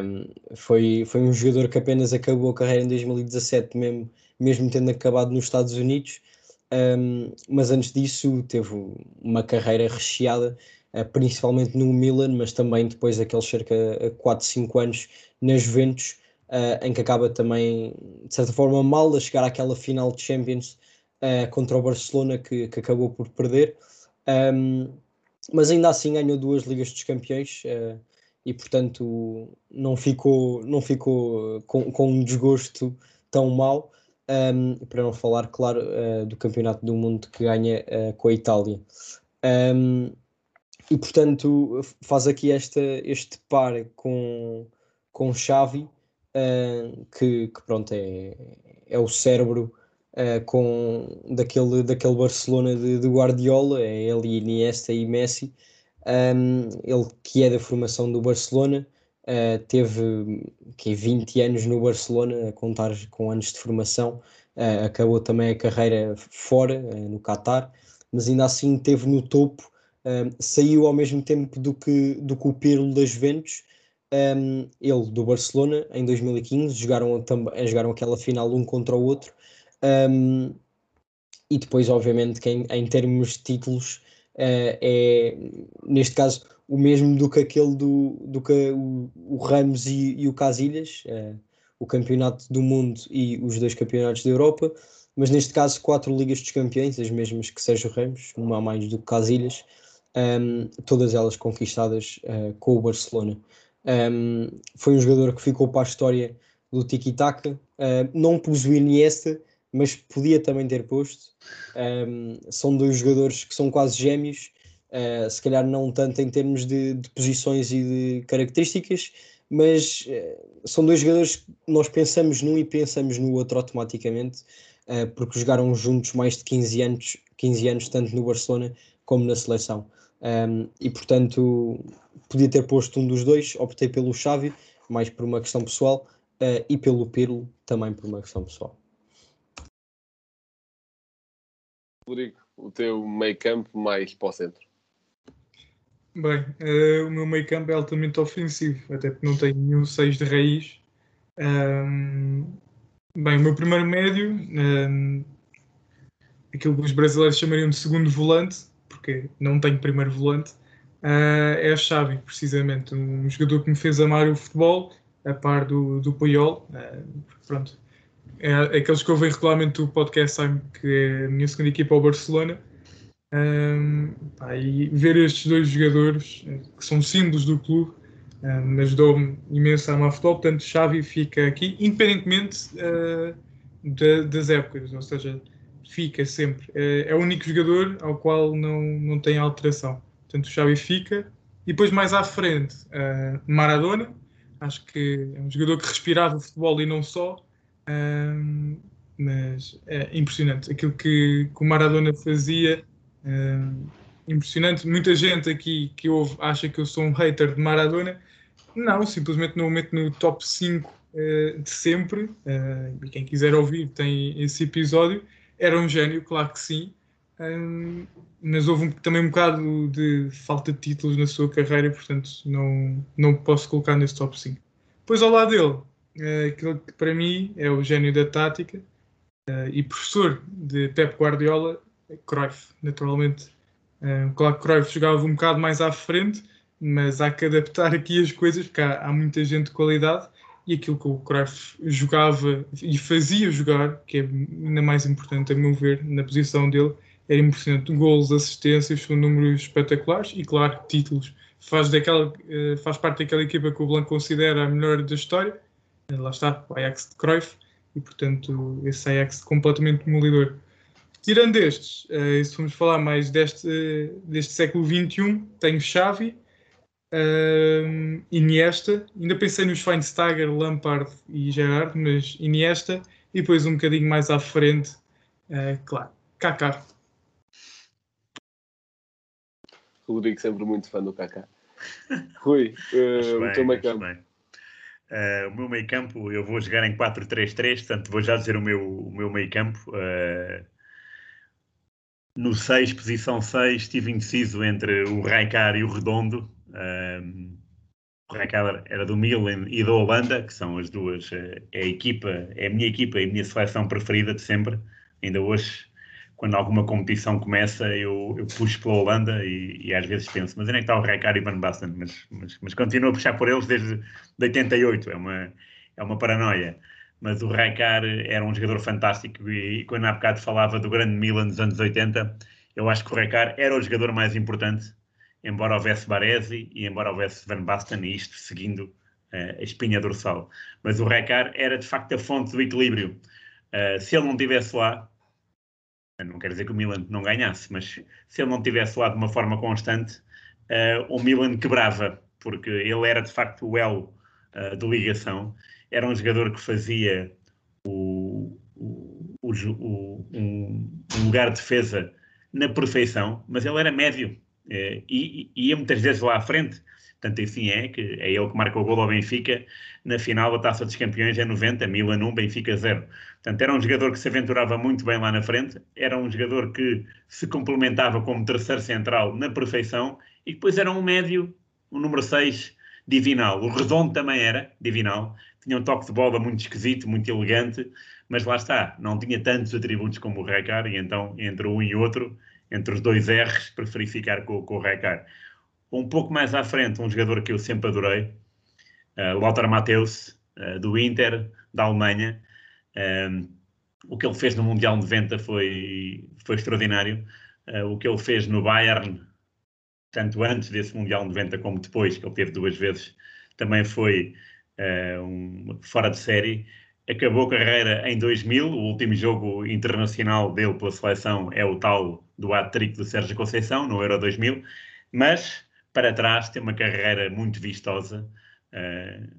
um, foi, foi um jogador que apenas acabou a carreira em dois mil e dezassete, mesmo, mesmo tendo acabado nos Estados Unidos, um, mas antes disso teve uma carreira recheada, uh, principalmente no Milan, mas também depois daqueles cerca de quatro, cinco anos na Juventus, Uh, em que acaba também, de certa forma, mal a chegar àquela final de Champions uh, contra o Barcelona, que, que acabou por perder. Um, mas ainda assim ganhou duas Ligas dos Campeões uh, e, portanto, não ficou, não ficou com, com um desgosto tão mau, um, para não falar, claro, uh, do Campeonato do Mundo que ganha uh, com a Itália. Um, e, portanto, faz aqui esta, este par com, com Xavi, Uh, que, que pronto é, é o cérebro uh, com, daquele, daquele Barcelona de, de Guardiola, é ele, Iniesta e Messi. Um, ele que é da formação do Barcelona, uh, teve que, vinte anos no Barcelona, a contar com anos de formação, uh, acabou também a carreira fora, uh, no Qatar, mas ainda assim esteve no topo, uh, saiu ao mesmo tempo do que, do que o Pirlo das Juventus. Um, ele do Barcelona em dois mil e quinze, jogaram, jogaram aquela final um contra o outro, um, e depois obviamente que em, em termos de títulos uh, é neste caso o mesmo do que aquele do, do que o, o Ramos e, e o Casillas, uh, o Campeonato do Mundo e os dois Campeonatos da Europa, mas neste caso quatro Ligas dos Campeões, as mesmas que Sérgio Ramos, uma a mais do que Casillas, um, todas elas conquistadas uh, com o Barcelona. Um, foi um jogador que ficou para a história do tiki-taka. Uh, não pus o Iniesta, mas podia também ter posto. Um, são dois jogadores que são quase gêmeos, uh, se calhar não tanto em termos de, de posições e de características, mas uh, são dois jogadores que nós pensamos num e pensamos no outro automaticamente, uh, porque jogaram juntos mais de quinze anos, quinze anos, tanto no Barcelona como na seleção. Um, e portanto podia ter posto um dos dois, optei pelo Xavi, mais por uma questão pessoal, uh, e pelo Pirlo, também por uma questão pessoal. Rodrigo, o teu meio-campo mais para o centro? Bem, uh, o meu meio-campo é altamente ofensivo, até porque não tenho nenhum seis de raiz. Um, bem, o meu primeiro médio, um, aquilo que os brasileiros chamariam de segundo volante, porque não tenho primeiro volante, uh, é o Xavi, precisamente, um jogador que me fez amar o futebol, a par do, do Puyol, uh, pronto. É, aqueles que ouvem regularmente o podcast sabem que é a minha segunda equipa ao Barcelona. Um, pá, e ver estes dois jogadores, que são símbolos do clube, um, ajudou-me imenso a amar futebol. Portanto, Xavi fica aqui, independentemente uh, da, das épocas, ou seja, fica sempre. É, é o único jogador ao qual não, não tem alteração. Portanto, Xavi fica. E depois, mais à frente, uh, Maradona. Acho que é um jogador que respirava o futebol e não só. Um, mas é impressionante aquilo que, que o Maradona fazia, um, impressionante. Muita gente aqui que ouve acha que eu sou um hater de Maradona. Não, simplesmente não o meto no top cinco uh, de sempre, uh, e quem quiser ouvir tem esse episódio. Era um gênio, claro que sim, um, mas houve um, também um bocado de falta de títulos na sua carreira, portanto não, não posso colocar nesse top cinco. Depois ao lado dele, Uh, aquilo que para mim é o gênio da tática uh, e professor de Pep Guardiola, Cruyff, naturalmente. Uh, claro que Cruyff jogava um bocado mais à frente, mas há que adaptar aqui as coisas, porque há, há muita gente de qualidade, e aquilo que o Cruyff jogava e fazia jogar, que é ainda mais importante a meu ver, na posição dele, era impressionante. Golos, assistências, são números espetaculares e, claro, títulos. Faz, daquela, uh, faz parte daquela equipa que o Blanco considera a melhor da história. Lá está, o Ajax de Cruyff, e portanto esse Ajax completamente demolidor. Tirando estes, uh, se formos falar mais deste, uh, deste século vinte e um, tenho Xavi, uh, Iniesta, ainda pensei nos Schweinsteiger, Lampard e Gerrard, mas Iniesta, e depois um bocadinho mais à frente, uh, claro, Kaká. Rodrigo, sempre muito fã do Kaká. Rui, uh, bem, o teu meio-campo. Uh, o meu meio campo, eu vou jogar em quatro três três, portanto vou já dizer o meu, o meu meio campo. Uh, no seis, posição seis, estive indeciso entre o Rijkaard e o Redondo. Uh, o Rijkaard era do Milan e da Holanda, que são as duas, uh, é a equipa, é a minha equipa e a minha seleção preferida de sempre. Ainda hoje, quando alguma competição começa, eu, eu puxo pela Holanda e, e às vezes penso, mas onde é que está o Rijkaard e Van Basten? Mas, mas, mas continuo a puxar por eles desde de oitenta e oito, é uma, é uma paranoia. Mas o Rijkaard era um jogador fantástico e, e quando há bocado falava do grande Milan dos anos oitenta, eu acho que o Rijkaard era o jogador mais importante, embora houvesse Baresi e embora houvesse Van Basten, e isto seguindo uh, a espinha dorsal. Mas o Rijkaard era de facto a fonte do equilíbrio. Uh, se ele não estivesse lá, não quer dizer que o Milan não ganhasse, mas se ele não estivesse lá de uma forma constante, uh, o Milan quebrava, porque ele era de facto o elo uh, de ligação. Era um jogador que fazia o, o, o, o, um, um lugar de defesa na perfeição, mas ele era médio uh, e, e ia muitas vezes lá à frente. Portanto, assim é, que é ele que marca o golo ao Benfica na final da Taça dos Campeões em noventa, Milan um, Benfica zero. Portanto, era um jogador que se aventurava muito bem lá na frente, era um jogador que se complementava como terceiro central na perfeição e depois era um médio, um número seis, divinal. O Redondo também era divinal, tinha um toque de bola muito esquisito, muito elegante, mas lá está, não tinha tantos atributos como o Rijkaard, e então entre um e outro, entre os dois R's, preferi ficar com, com o Rijkaard. Um pouco mais à frente, um jogador que eu sempre adorei, uh, Lothar Matthäus, uh, do Inter, da Alemanha. Um, o que ele fez no Mundial noventa foi, foi extraordinário. Uh, o que ele fez no Bayern, tanto antes desse Mundial noventa como depois, que ele teve duas vezes, também foi uh, um, fora de série. acabou a carreira em dois mil, o último jogo internacional dele pela seleção é o tal do hat-trick do Sérgio Conceição, no Euro dois mil, mas para trás tem uma carreira muito vistosa, uh,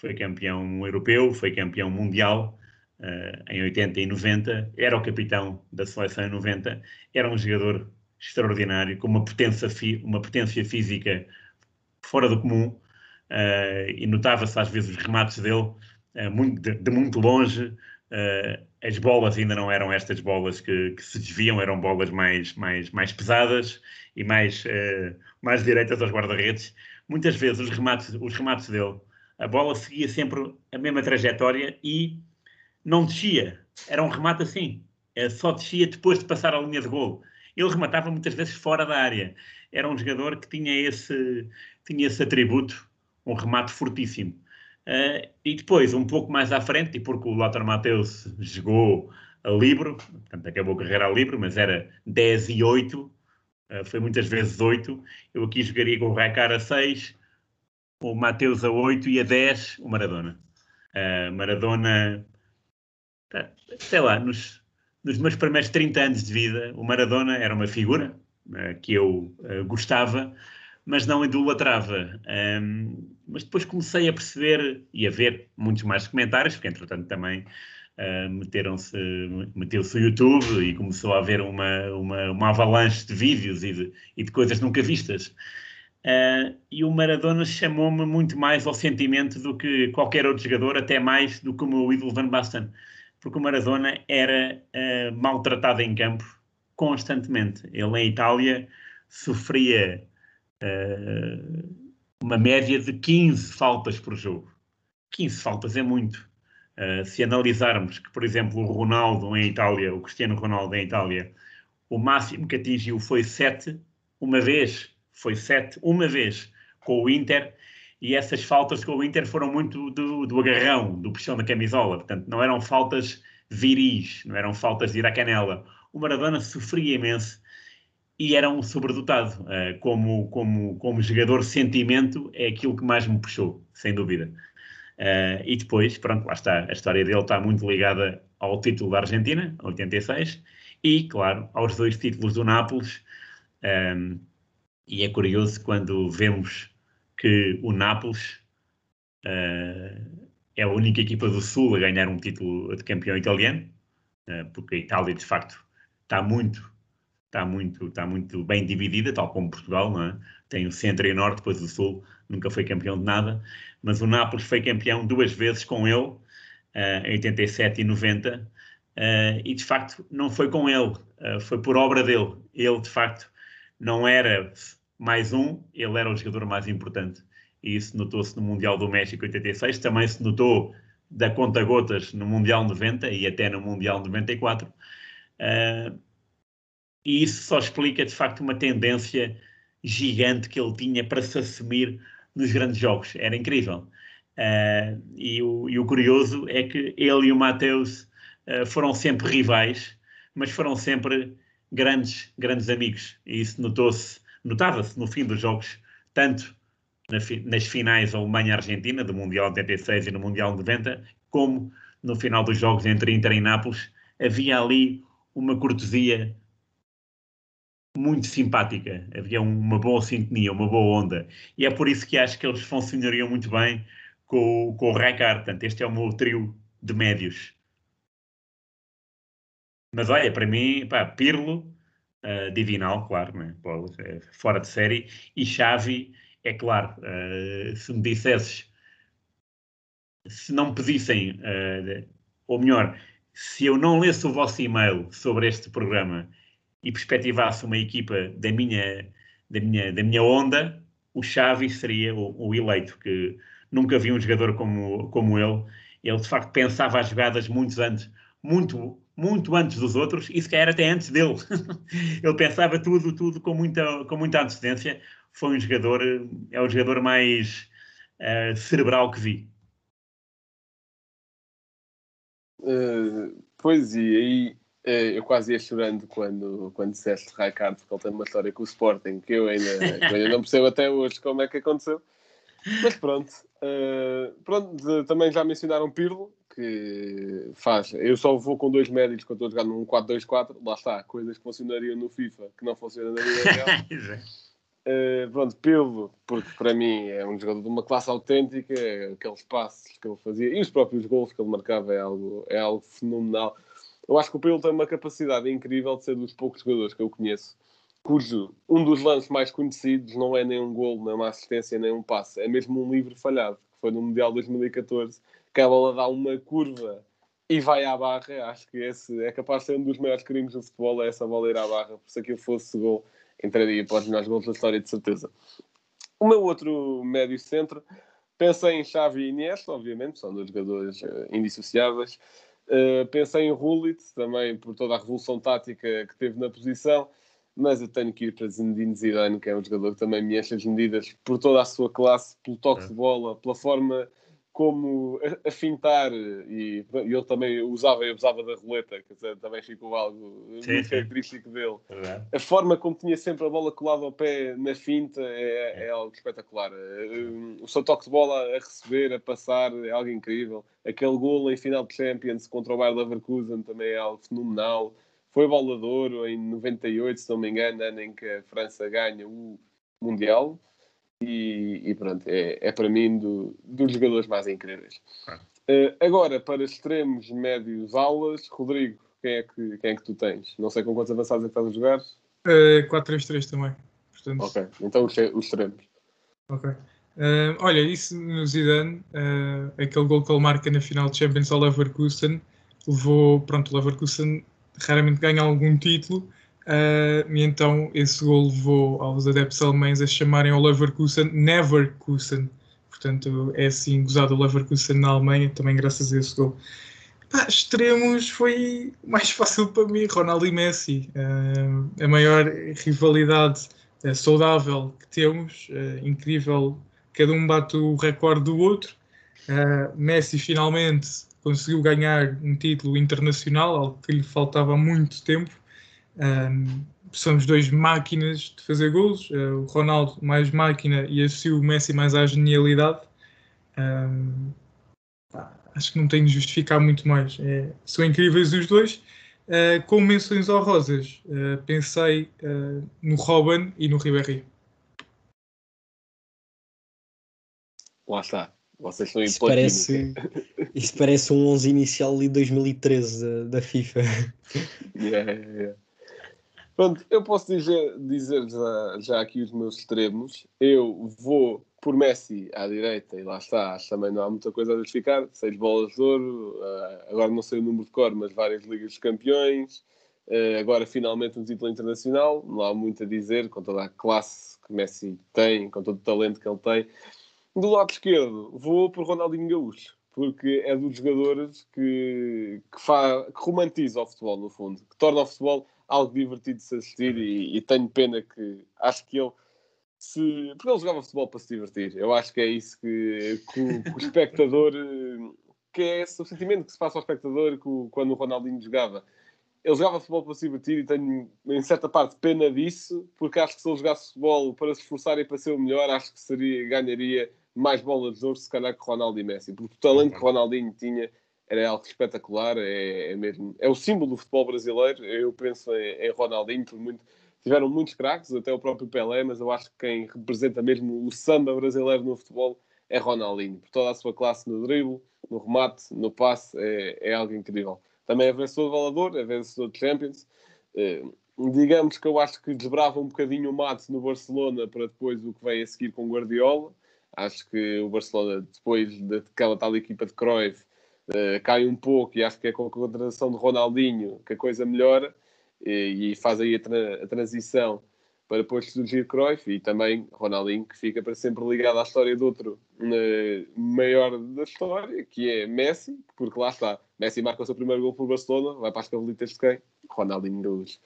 foi campeão europeu, foi campeão mundial uh, em oitenta e noventa, era o capitão da seleção em noventa, era um jogador extraordinário, com uma potência, uma potência física fora do comum, uh, e notava-se às vezes os remates dele, uh, muito, de, de muito longe, uh, as bolas ainda não eram estas bolas que, que se desviam, eram bolas mais, mais, mais pesadas e mais, uh, mais direitas aos guarda-redes. Muitas vezes os remates, os remates dele, a bola seguia sempre a mesma trajetória e não descia. Era um remate assim. Só descia depois de passar a linha de golo. Ele rematava muitas vezes fora da área. Era um jogador que tinha esse, tinha esse atributo, um remate fortíssimo. Uh, e depois, um pouco mais à frente, e porque o Lothar Matthäus jogou a Libro, portanto acabou a carreira a Libro, mas era dez e oito, uh, foi muitas vezes oito. Eu aqui jogaria com o Rijkaard a seis, o Mateus a oito e a dez, o Maradona. Uh, Maradona, sei lá, nos, nos meus primeiros trinta anos de vida, o Maradona era uma figura uh, que eu uh, gostava, mas não idolatrava. Um, mas depois comecei a perceber e a ver muitos mais comentários, porque entretanto também uh, meteram-se, meteu-se o YouTube e começou a haver uma, uma, uma avalanche de vídeos e de, e de coisas nunca vistas. Uh, e o Maradona chamou-me muito mais ao sentimento do que qualquer outro jogador, até mais do que o meu ídolo Van Basten, porque o Maradona era uh, maltratado em campo constantemente. Ele em Itália sofria uh, uma média de quinze faltas por jogo. quinze faltas é muito. Uh, se analisarmos que, por exemplo, o Ronaldo em Itália, o Cristiano Ronaldo em Itália, o máximo que atingiu foi sete, uma vez... Foi sete, uma vez, com o Inter, e essas faltas com o Inter foram muito do, do agarrão, do puxão da camisola. Portanto, não eram faltas viris, não eram faltas de ir à canela. O Maradona sofria imenso e era um sobredotado. Uh, como, como, como jogador, sentimento é aquilo que mais me puxou, sem dúvida. Uh, e depois, pronto, lá está. A história dele está muito ligada ao título da Argentina, oitenta e seis, e, claro, aos dois títulos do Nápoles. Um, E é curioso quando vemos que o Nápoles uh, é a única equipa do Sul a ganhar um título de campeão italiano, uh, porque a Itália, de facto, está muito, está muito, está muito bem dividida, tal como Portugal, não é? Tem o centro e o norte, depois o sul, nunca foi campeão de nada, mas o Nápoles foi campeão duas vezes com ele, uh, em oitenta e sete e noventa, uh, e, de facto, não foi com ele, uh, foi por obra dele. Ele, de facto, não era mais um, ele era o jogador mais importante. E isso notou-se no Mundial do México oitenta e seis, também se notou da conta-gotas no Mundial noventa e até no Mundial noventa e quatro. Uh, e isso só explica, de facto, uma tendência gigante que ele tinha para se assumir nos grandes jogos. Era incrível. Uh, e, o, e o curioso é que ele e o Mateus uh, foram sempre rivais, mas foram sempre... Grandes, grandes amigos, e isso notou-se, notava-se no fim dos jogos, tanto na fi, nas finais Alemanha-Argentina, do Mundial oitenta e seis e no Mundial noventa, como no final dos jogos entre Inter e Nápoles, havia ali uma cortesia muito simpática, havia uma boa sintonia, uma boa onda, e é por isso que acho que eles funcionariam muito bem com, com o Rijkaard. Portanto, este é o meu trio de médios. Mas olha, para mim, pá, Pirlo, uh, divinal, claro, né? Pô, é fora de série, e Xavi, é claro, uh, se me dissesses, se não me pedissem, uh, ou melhor, se eu não lesse o vosso e-mail sobre este programa e perspectivasse uma equipa da minha, da minha, da minha onda, o Xavi seria o, o eleito, que nunca vi um jogador como, como ele. Ele, de facto, pensava as jogadas muitos antes, muito muito antes dos outros, e se calhar até antes dele. Ele pensava tudo, tudo com muita, com muita antecedência. Foi um jogador, é o jogador mais uh, cerebral que vi. Uh, pois, e aí uh, eu quase ia chorando quando, quando disseste Rijkaard, porque ele tem uma história com o Sporting que eu ainda, que eu ainda não percebo até hoje como é que aconteceu. Mas pronto, uh, pronto, também já mencionaram Pirlo, que faz, eu só vou com dois médios quando estou a jogar num quatro dois quatro, lá está, coisas que funcionariam no FIFA, que não funcionam na vida real. Uh, pronto, Pirlo, porque para mim é um jogador de uma classe autêntica, aqueles passes que ele fazia e os próprios gols que ele marcava é algo, é algo fenomenal. Eu acho que o Pirlo tem uma capacidade incrível de ser dos poucos jogadores que eu conheço, cujo um dos lances mais conhecidos não é nem um golo, nem uma assistência, nem um passe, é mesmo um livre falhado, que foi no Mundial dois mil e catorze, que a bola dá uma curva e vai à barra. Acho que esse é capaz de ser um dos maiores crimes do futebol, é essa bola ir à barra, porque se aquilo fosse gol, entraria para os melhores gols da história, de certeza. O meu outro médio centro, pensei em Xavi e Iniesta, obviamente, são dois jogadores uh, indissociáveis. Uh, pensei em Rulit, também por toda a revolução tática que teve na posição, mas eu tenho que ir para Zinedine Zidane, que é um jogador que também me enche as medidas por toda a sua classe, pelo toque de bola, pela forma como afintar, e ele também usava e abusava da roleta, que também ficou algo sim, muito característico dele. Verdade. A forma como tinha sempre a bola colada ao pé na finta é, é algo espetacular. O seu toque de bola a receber, a passar, é algo incrível. Aquele golo em final de Champions contra o Bayern Leverkusen também é algo fenomenal. Foi Bola de Ouro em noventa e oito, se não me engano, ano em que a França ganha o Mundial. E, e pronto, é, é para mim do, dos jogadores mais incríveis. Ah. Uh, agora, para extremos, médios, alas, Rodrigo, quem é, que, quem é que tu tens? Não sei com quantos avançados é que estás a jogar? Uh, quatro três três também. Portanto... Ok, então os, os extremos. Ok. Uh, olha, isso no Zidane, uh, aquele gol que ele marca na final de Champions ao Leverkusen, levou, pronto, o Leverkusen raramente ganha algum título. Uh, e então esse gol levou aos adeptos alemães a chamarem o Leverkusen Neverkusen, portanto é assim gozado o Leverkusen na Alemanha também graças a esse gol. Ah, extremos foi mais fácil para mim, Ronaldo e Messi, uh, a maior rivalidade uh, saudável que temos, uh, incrível, cada um bate o recorde do outro. uh, Messi finalmente conseguiu ganhar um título internacional, algo que lhe faltava há muito tempo. Um, somos dois máquinas de fazer golos, uh, o Ronaldo mais máquina e assim o Messi mais à genialidade. Um, acho que não tenho de justificar muito mais, é, são incríveis os dois. Uh, com menções honrosas, uh, pensei uh, no Robben e no Ribéry. Lá está, vocês estão em parece, isso parece um onze inicial de dois mil e treze da, da FIFA. Yeah, yeah. Pronto, eu posso dizer, dizer já, já aqui os meus extremos. Eu vou por Messi à direita, e lá está, acho que também não há muita coisa a justificar. Seis bolas de ouro, uh, agora não sei o número de cor, mas várias Ligas dos Campeões, uh, agora finalmente um título internacional. Não há muito a dizer, com toda a classe que Messi tem, com todo o talento que ele tem. Do lado esquerdo, vou por Ronaldinho Gaúcho, porque é dos jogadores que, que, fa, que romantiza o futebol, no fundo, que torna o futebol algo divertido de se assistir, e, e tenho pena que, acho que ele, se, porque ele jogava futebol para se divertir, eu acho que é isso que, que, o, que o espectador, que é esse o sentimento que se passa ao espectador que o, quando o Ronaldinho jogava. Ele jogava futebol para se divertir e tenho, em certa parte, pena disso, porque acho que se ele jogasse futebol para se esforçar e para ser o melhor, acho que seria, ganharia mais bolas de ouro, se calhar, que Ronaldo e Messi, porque o talento que Ronaldinho tinha era algo espetacular, é, é mesmo, é o símbolo do futebol brasileiro. Eu penso em, em Ronaldinho, por muito, tiveram muitos craques, até o próprio Pelé, mas eu acho que quem representa mesmo o samba brasileiro no futebol é Ronaldinho, por toda a sua classe no drible, no remate, no passe, é, é algo incrível. Também é vencedor de Bola de Ouro, é vencedor de Champions. Eh, digamos que eu acho que desbrava um bocadinho o mate no Barcelona para depois o que vem a seguir com Guardiola. Acho que o Barcelona, depois daquela tal equipa de Cruyff, eh, cai um pouco, e acho que é com a contratação de Ronaldinho que a coisa melhora, e, e faz aí a, tra- a transição para depois surgir Cruyff, e também Ronaldinho, que fica para sempre ligado à história de outro uh, maior da história, que é Messi, porque lá está, Messi marca o seu primeiro gol por Barcelona, vai para as cavalitas de quem? Ronaldinho Gaúcho.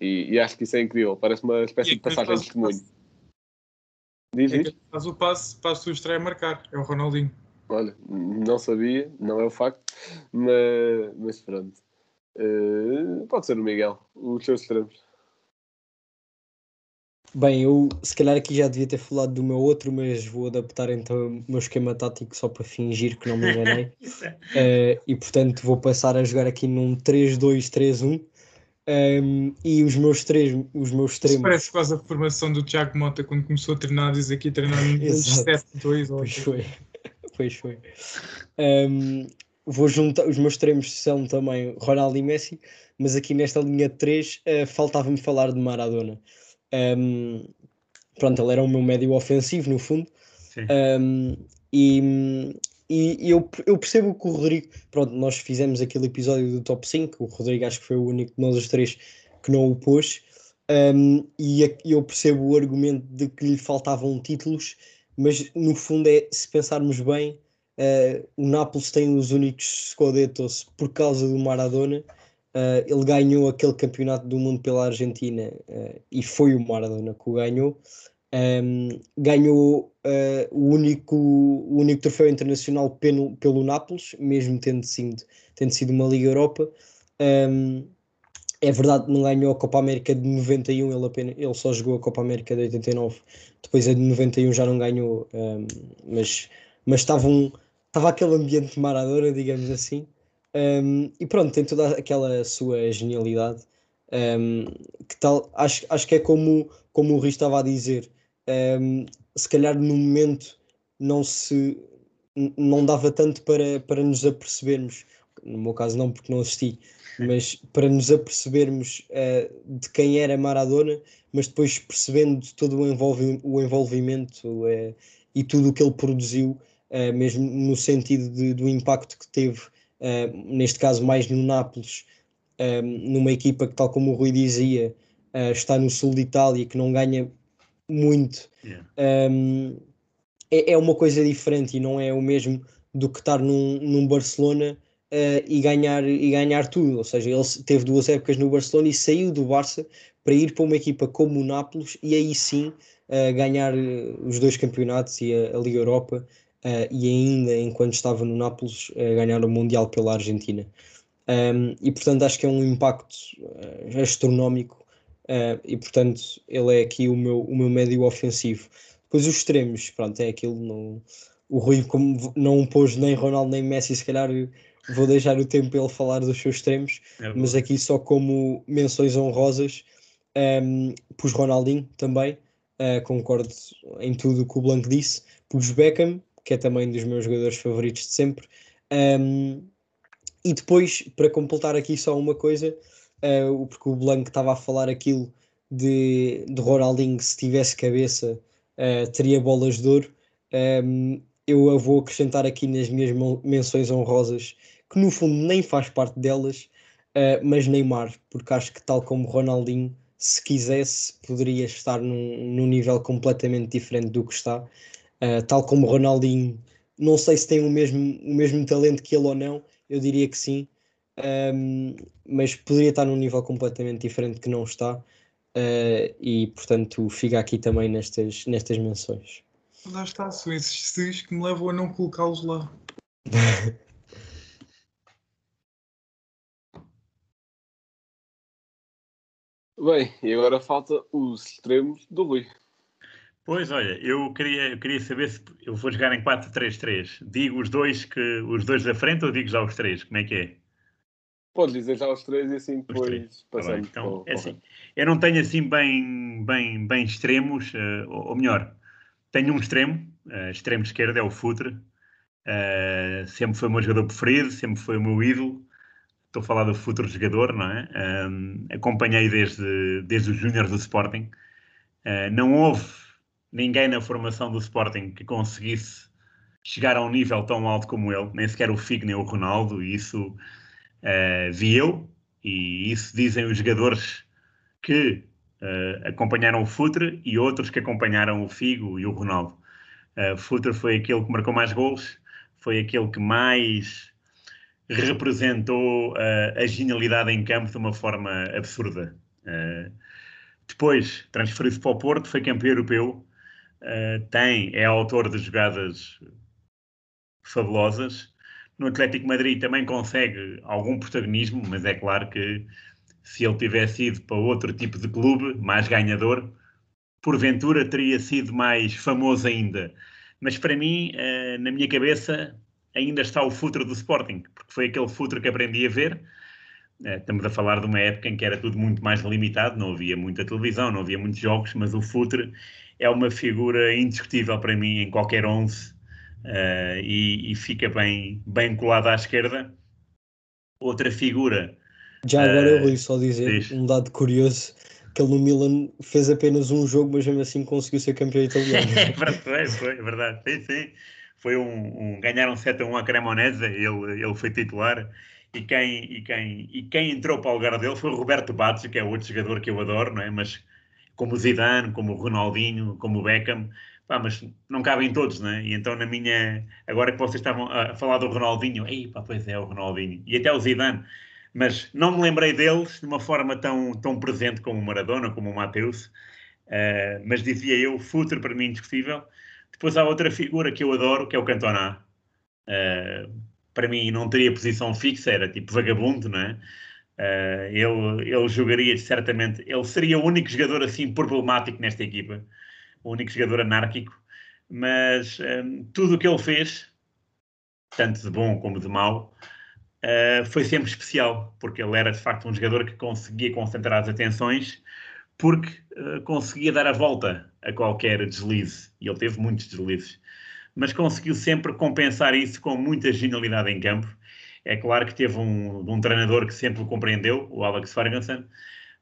E, e acho que isso é incrível, parece uma espécie é de passagem de testemunho. Diz é isto? Faz o passo, passo o estreia a marcar, é o Ronaldinho. Olha, não sabia, não é o facto, mas, mas pronto. Uh, pode ser o Miguel, os seus extremos. Bem, eu se calhar aqui já devia ter falado do meu outro, mas vou adaptar então o meu esquema tático só para fingir que não me enganei. uh, e portanto vou passar a jogar aqui num três dois três um. Um, e os meus três, os meus extremos. Isso parece quase a formação do Tiago Mota quando começou a treinar, diz aqui treinar no sete dois. Pois foi, pois foi. Um, vou juntar, os meus extremos são também Ronaldo e Messi, mas aqui nesta linha três uh, faltava-me falar de Maradona. Um, pronto, ele era o meu médio ofensivo no fundo. Sim. Um, e E eu, eu percebo que o Rodrigo... Pronto, nós fizemos aquele episódio do Top cinco. O Rodrigo acho que foi o único de nós os três que não o pôs. Um, e a, eu percebo o argumento de que lhe faltavam títulos. Mas, no fundo, é se pensarmos bem, uh, o Nápoles tem os únicos Scudettos por causa do Maradona. Uh, ele ganhou aquele campeonato do mundo pela Argentina. Uh, e foi o Maradona que o ganhou. Um, ganhou uh, o, único, o único troféu internacional pelo, pelo Nápoles, mesmo tendo sido, tendo sido uma Liga Europa. Um, é verdade que não ganhou a Copa América de noventa e um, ele, apenas, ele só jogou a Copa América de oitenta e nove, depois a de noventa e um já não ganhou, um, mas estava mas um, estava aquele ambiente de Maradona, digamos assim, um, e pronto, tem toda aquela sua genialidade, um, que tal, acho, acho que é como, como o Rui estava a dizer. Um, se calhar no momento não se não dava tanto para, para nos apercebermos, no meu caso não porque não assisti, mas para nos apercebermos uh, de quem era Maradona, mas depois percebendo todo o, envolv- o envolvimento uh, e tudo o que ele produziu, uh, mesmo no sentido de, do impacto que teve, uh, neste caso mais no Nápoles, uh, numa equipa que, tal como o Rui dizia, uh, está no sul de Itália, que não ganha muito. Yeah. Um, é, é uma coisa diferente e não é o mesmo do que estar num, num Barcelona uh, e, ganhar, e ganhar tudo. Ou seja, ele teve duas épocas no Barcelona e saiu do Barça para ir para uma equipa como o Nápoles e aí sim uh, ganhar os dois campeonatos e a, a Liga Europa, uh, e ainda enquanto estava no Nápoles uh, ganhar o Mundial pela Argentina. Um, e portanto acho que é um impacto uh, astronómico. Uh, e portanto ele é aqui o meu, o meu médio ofensivo. Depois os extremos, pronto, é aquilo, não, o Rui como não pôs nem Ronaldo nem Messi, se calhar vou deixar o tempo para ele falar dos seus extremos, é, mas aqui só como menções honrosas, um, pus Ronaldinho também, uh, concordo em tudo o que o Blanco disse, pus Beckham, que é também um dos meus jogadores favoritos de sempre, um, e depois para completar aqui só uma coisa, Uh, porque o Blanco estava a falar aquilo de, de Ronaldinho, se tivesse cabeça uh, teria bolas de ouro. Um, eu a vou acrescentar aqui nas minhas menções honrosas, que no fundo nem faz parte delas, uh, mas Neymar, porque acho que tal como Ronaldinho, se quisesse, poderia estar num, num nível completamente diferente do que está. Uh, tal como Ronaldinho, não sei se tem o mesmo, o mesmo talento que ele ou não, eu diria que sim. Um, mas poderia estar num nível completamente diferente que não está, uh, e portanto fica aqui também nestas, nestas menções. Lá está, são esses seis que me levam a não colocá-los lá. Bem, e agora falta os extremos do Rui. Pois, olha, eu queria, eu queria saber se eu vou jogar em quatro três três. Digo os dois, que, os dois da frente, ou digo já os três? Como é que é? Podes dizer já os três e assim depois passamos. Tá então, para, é assim, eu não tenho assim bem, bem, bem extremos, uh, ou, ou melhor, tenho um extremo, uh, extremo de esquerda, é o Futre. Uh, sempre foi o meu jogador preferido, sempre foi o meu ídolo. Estou a falar do Futre jogador, não é? Uh, acompanhei desde, desde os júniores do Sporting. Uh, não houve ninguém na formação do Sporting que conseguisse chegar a um nível tão alto como ele, nem sequer o Figo, nem o Ronaldo, e isso... Uh, vi eu, e isso dizem os jogadores que uh, acompanharam o Futre e outros que acompanharam o Figo e o Ronaldo. Uh, Futre foi aquele que marcou mais golos, foi aquele que mais representou uh, a genialidade em campo de uma forma absurda. Uh, depois transferiu-se para o Porto, foi campeão europeu, uh, tem, é autor de jogadas fabulosas. No Atlético Madrid também consegue algum protagonismo, mas é claro que se ele tivesse ido para outro tipo de clube, mais ganhador, porventura teria sido mais famoso ainda. Mas para mim, uh, na minha cabeça, ainda está o futuro do Sporting, porque foi aquele futuro que aprendi a ver. Uh, estamos a falar de uma época em que era tudo muito mais limitado, não havia muita televisão, não havia muitos jogos, mas o futuro é uma figura indiscutível para mim em qualquer onze, uh, e, e fica bem, bem colado à esquerda. Outra figura... Já agora eu vou só dizer Deixe. um dado curioso, que ele no Milan fez apenas um jogo, mas mesmo assim conseguiu ser campeão italiano. É verdade, foi verdade, sim, sim. Foi um, um, ganharam sete a um à Cremonese, ele, ele foi titular, e quem, e, quem, e quem entrou para o lugar dele foi o Roberto Baggio, que é outro jogador que eu adoro, não é? Mas como o Zidane, como o Ronaldinho, como o Beckham, pá, mas não cabem todos, não é? E então na minha... Agora que vocês estavam a falar do Ronaldinho, ei, pá, pois é, o Ronaldinho, e até o Zidane... Mas não me lembrei deles de uma forma tão, tão presente como o Maradona, como o Mateus. Uh, mas dizia eu, futuro para mim indiscutível. Depois há outra figura que eu adoro, que é o Cantona. Uh, para mim não teria posição fixa, era tipo vagabundo, não é? Uh, ele, ele jogaria certamente... Ele seria o único jogador assim problemático nesta equipa. O único jogador anárquico. Mas um, tudo o que ele fez, tanto de bom como de mau, Uh, foi sempre especial, porque ele era de facto um jogador que conseguia concentrar as atenções, porque uh, conseguia dar a volta a qualquer deslize, e ele teve muitos deslizes, mas conseguiu sempre compensar isso com muita genialidade em campo. É claro que teve um, um treinador que sempre o compreendeu, o Alex Ferguson,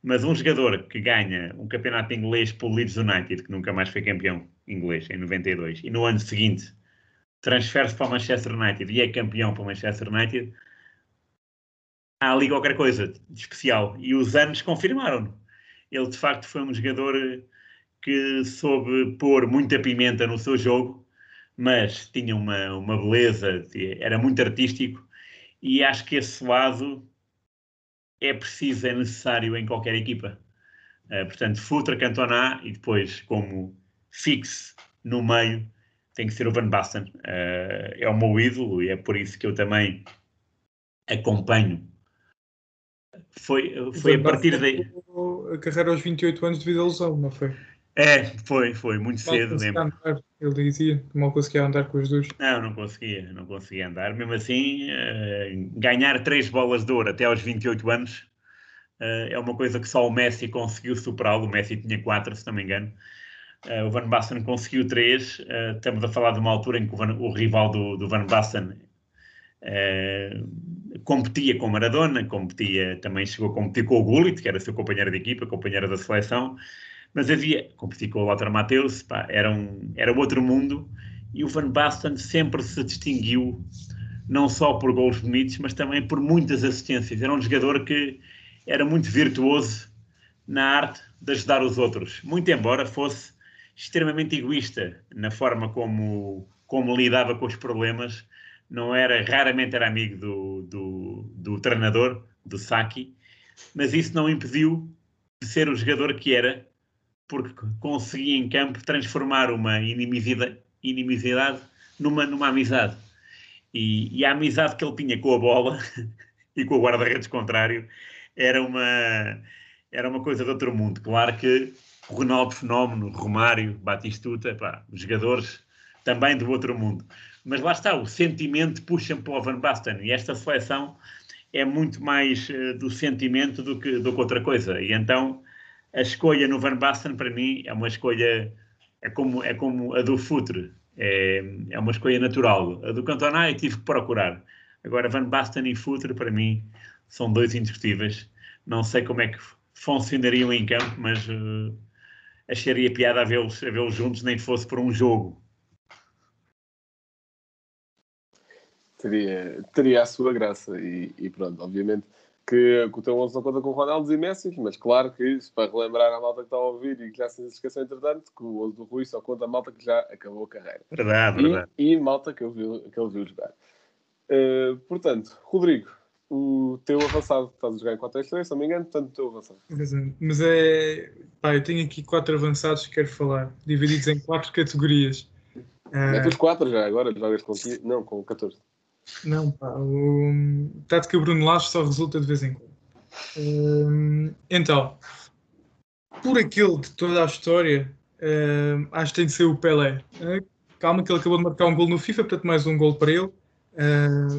mas um jogador que ganha um campeonato inglês pelo Leeds United, que nunca mais foi campeão inglês, em noventa e dois, e no ano seguinte transfere-se para o Manchester United e é campeão para o Manchester United, há ali qualquer coisa de especial. E os anos confirmaram-no. Ele, de facto, foi um jogador que soube pôr muita pimenta no seu jogo, mas tinha uma, uma beleza, era muito artístico, e acho que esse lado é preciso, é necessário em qualquer equipa. Uh, portanto, Futre, Cantona, e depois, como fixo no meio, tem que ser o Van Basten. Uh, é o meu ídolo, e é por isso que eu também acompanho. Foi, foi a partir daí. A carreira aos vinte e oito anos devido à lesão, não foi? É, foi, foi, muito cedo, lembro. Andar, ele dizia que mal conseguia andar com os dois. Não, não conseguia, não conseguia andar. Mesmo assim, uh, ganhar três bolas de ouro até aos vinte e oito anos uh, é uma coisa que só o Messi conseguiu superá-lo. O Messi tinha quatro, se não me engano. Uh, o Van Basten conseguiu três. Uh, estamos a falar de uma altura em que o, Van, o rival do, do Van Basten... Uh, competia com Maradona, competia, também chegou a competir com o Gullit, que era seu companheiro de equipa, companheiro da seleção, mas havia, competia com o Lothar Matthäus, pá, era, um, era outro mundo, e o Van Basten sempre se distinguiu, não só por golos bonitos, mas também por muitas assistências. Era um jogador que era muito virtuoso na arte de ajudar os outros, muito embora fosse extremamente egoísta na forma como, como lidava com os problemas. Não era, raramente era amigo do, do, do treinador, do Sacchi, mas isso não impediu de ser o jogador que era, porque conseguia em campo transformar uma inimizidade, inimizidade numa, numa amizade. E, e a amizade que ele tinha com a bola e com o guarda-redes contrário era uma, era uma coisa de outro mundo. Claro que Ronaldo Fenómeno, Romário, Batistuta, pá, jogadores também do outro mundo. Mas lá está, o sentimento puxa-me para o Van Basten, e esta seleção é muito mais uh, do sentimento do que, do que outra coisa. E então a escolha no Van Basten para mim é uma escolha, é como, é como a do Futre, é, é uma escolha natural. A do Cantona eu tive que procurar. Agora Van Basten e Futre para mim são dois indiscutíveis. Não sei como é que funcionariam em campo, mas uh, acharia piada a vê-los, a vê-los juntos, nem que fosse por um jogo. Teria, teria a sua graça e, e pronto, obviamente que, que o teu onze não conta com Ronaldo e Messi, mas claro que isso, para relembrar a malta que está a ouvir e que já se esqueceu entretanto, que o onze do Rui só conta a malta que já acabou a carreira. Verdade, e, verdade. E malta que ele viu, que ele viu jogar. Uh, portanto, Rodrigo, o teu avançado, estás a jogar em quatro três três, se não me engano, portanto o teu avançado. Mas é... Pá, eu tenho aqui quatro avançados que quero falar, divididos em quatro categorias. Metes quatro já agora, jogas com quinze, não, com catorze. Não, pá, o tática Bruno Lage só resulta de vez em quando. Hum, então, por aquele de toda a história, Uh, acho que tem de ser o Pelé. Uh, calma que ele acabou de marcar um gol no FIFA, portanto mais um gol para ele. Uh,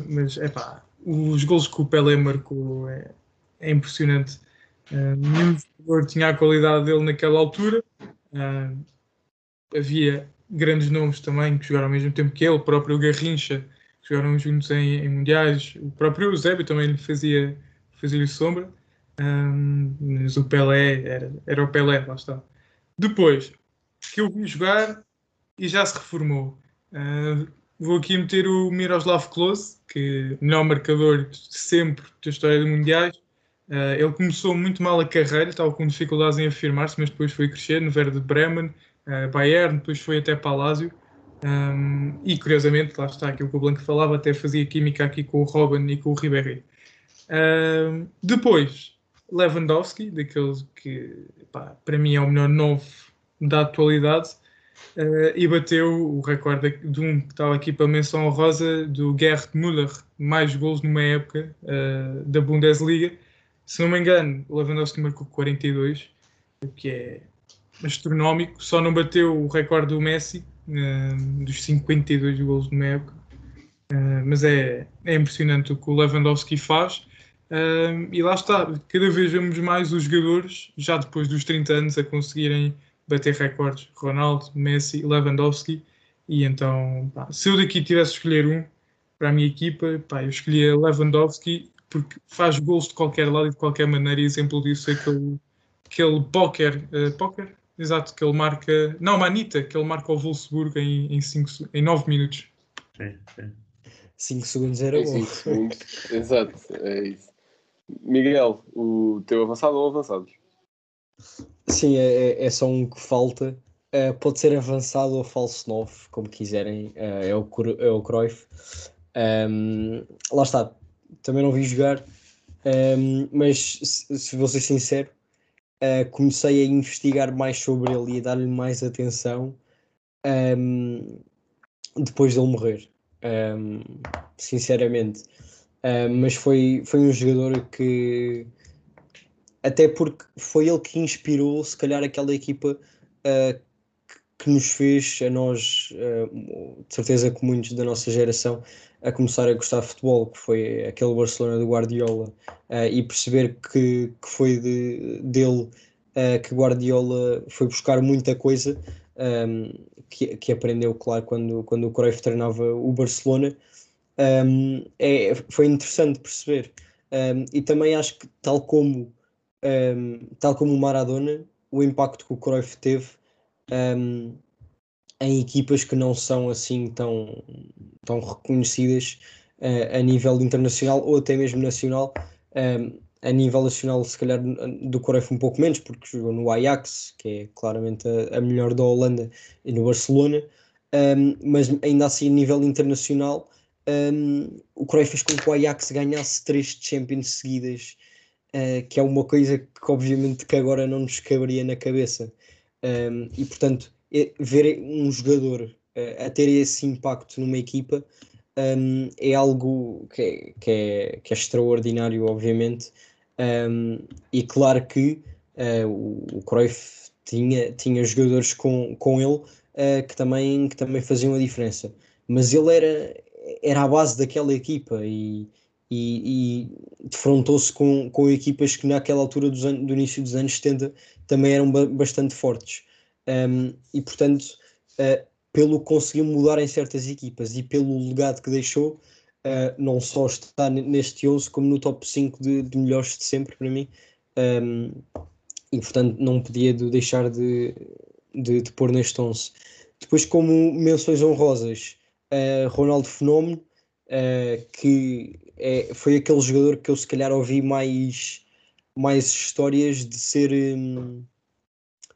mas, é pá, os golos que o Pelé marcou é, é impressionante. Uh, nenhum jogador tinha a qualidade dele naquela altura. Uh, havia grandes nomes também que jogaram ao mesmo tempo que ele, o próprio Garrincha, que jogaram juntos em, em Mundiais, o próprio Eusébio também lhe fazia, fazia-lhe sombra, um, mas o Pelé era, era o Pelé, lá está. Depois, que eu vi jogar e já se reformou. Uh, vou aqui meter o Miroslav Klose, que é o melhor marcador de sempre da história dos Mundiais. Uh, ele começou muito mal a carreira, estava com dificuldades em afirmar-se, mas depois foi crescer no Werder Bremen, Uh, Bayern, depois foi até Palácio, um, e curiosamente, lá está aquilo que o Blanco falava, até fazia química aqui com o Robben e com o Ribéry. Uh, depois, Lewandowski, daqueles que pá, para mim é o melhor novo da atualidade, uh, e bateu o recorde de um que estava aqui para menção honrosa, do Gerd Müller, mais golos numa época uh, da Bundesliga. Se não me engano, Lewandowski marcou quarenta e dois, o que é astronómico, só não bateu o recorde do Messi, uh, dos cinquenta e dois golos numa época, uh, mas é, é impressionante o que o Lewandowski faz, uh, e lá está, cada vez vemos mais os jogadores, já depois dos trinta anos, a conseguirem bater recordes, Ronaldo, Messi, Lewandowski, e então, pá, se eu daqui tivesse de escolher um para a minha equipa, pá, eu escolhia Lewandowski, porque faz golos de qualquer lado e de qualquer maneira, e exemplo disso é aquele, aquele póquer, uh, póquer? Exato, que ele marca... Não, Manita, que ele marca o Wolfsburgo em, em, cinco, em nove minutos. Sim, sim. cinco segundos era bom. cinco segundos, exato, é isso. Miguel, o teu avançado ou avançados? Sim, é, é só um que falta. Uh, pode ser avançado ou falso nove, como quiserem. Uh, é, o, é o Cruyff. Um, lá está, também não vi jogar. Um, mas, se, se vou ser sincero, Uh, comecei a investigar mais sobre ele e a dar-lhe mais atenção um, depois dele morrer, um, sinceramente. Uh, mas foi, foi um jogador que, até porque foi ele que inspirou, se calhar, aquela equipa uh, que, que nos fez, a nós, uh, de certeza que muitos da nossa geração, a começar a gostar de futebol, que foi aquele Barcelona do Guardiola, uh, e perceber que, que foi de, dele uh, que Guardiola foi buscar muita coisa, um, que, que aprendeu, claro, quando, quando o Cruyff treinava o Barcelona, um, é, foi interessante perceber. Um, e também acho que, tal como, um, tal como o Maradona, o impacto que o Cruyff teve um, em equipas que não são assim tão, tão reconhecidas uh, a nível internacional ou até mesmo nacional. Um, a nível nacional, se calhar, do Cruyff um pouco menos, porque jogou no Ajax, que é claramente a, a melhor da Holanda, e no Barcelona, um, mas ainda assim, a nível internacional, um, o Cruyff fez com que o Ajax ganhasse três Champions seguidas, uh, que é uma coisa que obviamente que agora não nos caberia na cabeça. Um, e portanto, ver um jogador uh, a ter esse impacto numa equipa um, é algo que é, que, é, que é extraordinário, obviamente, um, e claro que uh, o, o Cruyff tinha, tinha jogadores com, com ele uh, que, também, que também faziam a diferença, mas ele era, era a base daquela equipa e, e, e defrontou-se com, com equipas que naquela altura dos an- do início dos anos setenta também eram ba- bastante fortes. Um, e portanto uh, pelo que conseguiu mudar em certas equipas e pelo legado que deixou, uh, não só está neste onze como no top cinco de, de melhores de sempre para mim, um, e portanto não podia de deixar de, de, de pôr neste onze. Depois, como menções honrosas, uh, Ronaldo Fenómeno, uh, que é, foi aquele jogador que eu se calhar ouvi mais, mais histórias de ser... Um,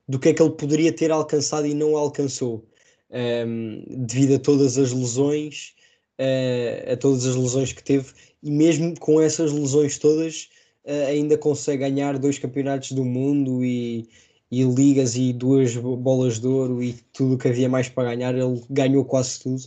do que é que ele poderia ter alcançado e não alcançou, um, devido a todas as lesões, uh, a todas as lesões que teve, e mesmo com essas lesões todas, uh, ainda consegue ganhar dois campeonatos do mundo e, e ligas e duas bolas de ouro e tudo o que havia mais para ganhar, ele ganhou quase tudo,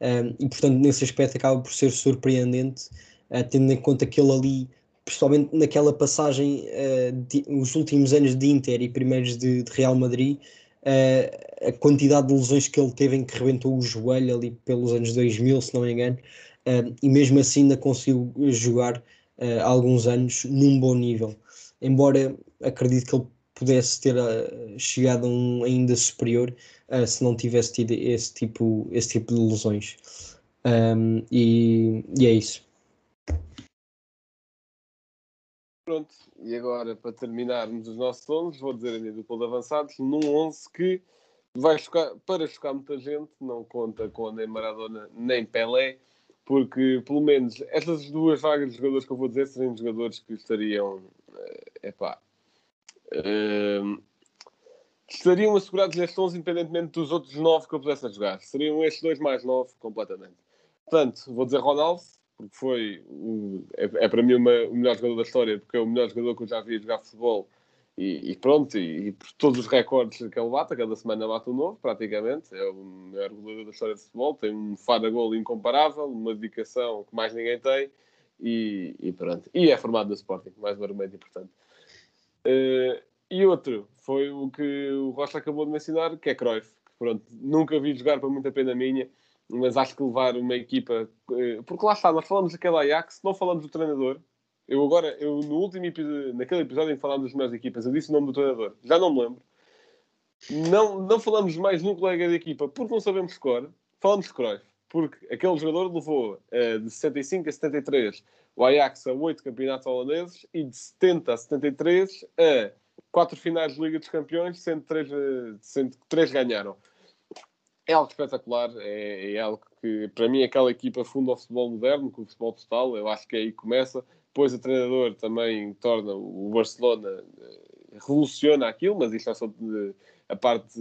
um, e portanto nesse aspecto acaba por ser surpreendente, uh, tendo em conta que ele ali, principalmente naquela passagem, uh, de, os últimos anos de Inter e primeiros de, de Real Madrid, uh, a quantidade de lesões que ele teve, em que rebentou o joelho ali pelos anos dois mil, se não me engano, uh, e mesmo assim ainda conseguiu jogar uh, alguns anos num bom nível, embora acredito que ele pudesse ter uh, chegado a um ainda superior uh, se não tivesse tido esse tipo, esse tipo de lesões. Um, e, e é isso. Pronto, e agora, para terminarmos os nossos onze, vou dizer a minha dupla de avançados, num onze que vai chocar, para chocar muita gente, não conta com nem Maradona nem Pelé, porque pelo menos estas duas vagas de jogadores que eu vou dizer seriam jogadores que estariam, epá, uh, estariam assegurados nestes onze, independentemente dos outros nove que eu pudesse jogar. Seriam estes dois mais nove, completamente. Portanto, vou dizer Ronaldo, porque foi, é, é para mim uma, o melhor jogador da história, porque é o melhor jogador que eu já vi jogar futebol, e, e pronto, e, e por todos os recordes que ele bate, cada semana bate um novo, praticamente, é o melhor jogador da história de futebol, tem um fada-golo incomparável, uma dedicação que mais ninguém tem, e, e pronto, e é formado no Sporting, mais um argumento importante. Uh, e outro, foi o que o Rocha acabou de mencionar, que é Cruyff, que pronto, nunca vi jogar, para muita pena minha, mas acho que levar uma equipa... Porque lá está, nós falamos daquele Ajax, não falamos do treinador. Eu agora, eu no último episódio, naquele episódio em que falámos das melhores equipas, eu disse o nome do treinador, já não me lembro. Não, não falamos mais no colega de equipa, porque não sabemos score. Falamos de Cruyff, porque aquele jogador levou uh, de sessenta e cinco a setenta e três o Ajax a oito campeonatos holandeses e de setenta a setenta e três a quatro finais de Liga dos Campeões, sendo três, uh, sendo três ganharam. É algo espetacular, é, é algo que, para mim, aquela equipa funda o futebol moderno, com o futebol total, eu acho que aí começa. Depois o treinador também torna o Barcelona, revoluciona aquilo, mas isto é só de, a parte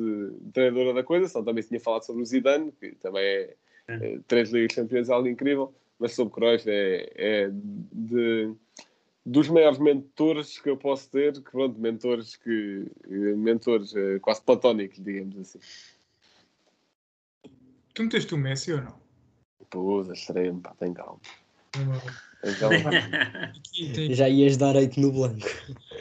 treinadora da coisa, senão também tinha falado sobre o Zidane, que também é, é três Ligas Campeões, algo incrível, mas sobre Cruyff é, é de, dos maiores mentores que eu posso ter, que pronto, mentores, que, mentores quase platónicos, digamos assim. Tu meteste o Messi ou não? Pô, extremo, pá, tem calma. Então, já ias dar oito no blanco.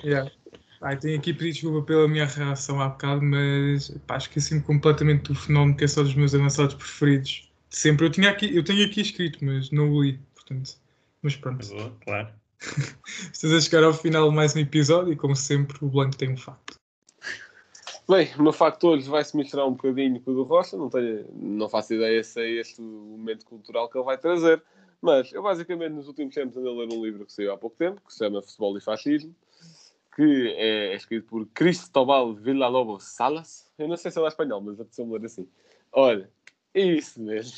Yeah. Ai, tenho aqui pedido desculpa pela minha reação há bocado, mas pá, esqueci-me completamente do fenómeno que é só dos meus avançados preferidos. Sempre. Eu, tinha aqui, eu tenho aqui escrito, mas não o li, portanto. Mas pronto. Boa, claro. Estás a chegar ao final de mais um episódio e, como sempre, o blanco tem um facto. Bem, o meu facto hoje vai-se misturar um bocadinho com o do Rocha, não, tenho, não faço ideia se é este o momento cultural que ele vai trazer, mas eu basicamente nos últimos tempos andei a ler um livro que saiu há pouco tempo, que se chama Futebol e Fascismo, que é, é escrito por Cristóbal Villalobos Salas, eu não sei se é lá espanhol, mas apeteceu-me ler assim. Olha, é isso mesmo.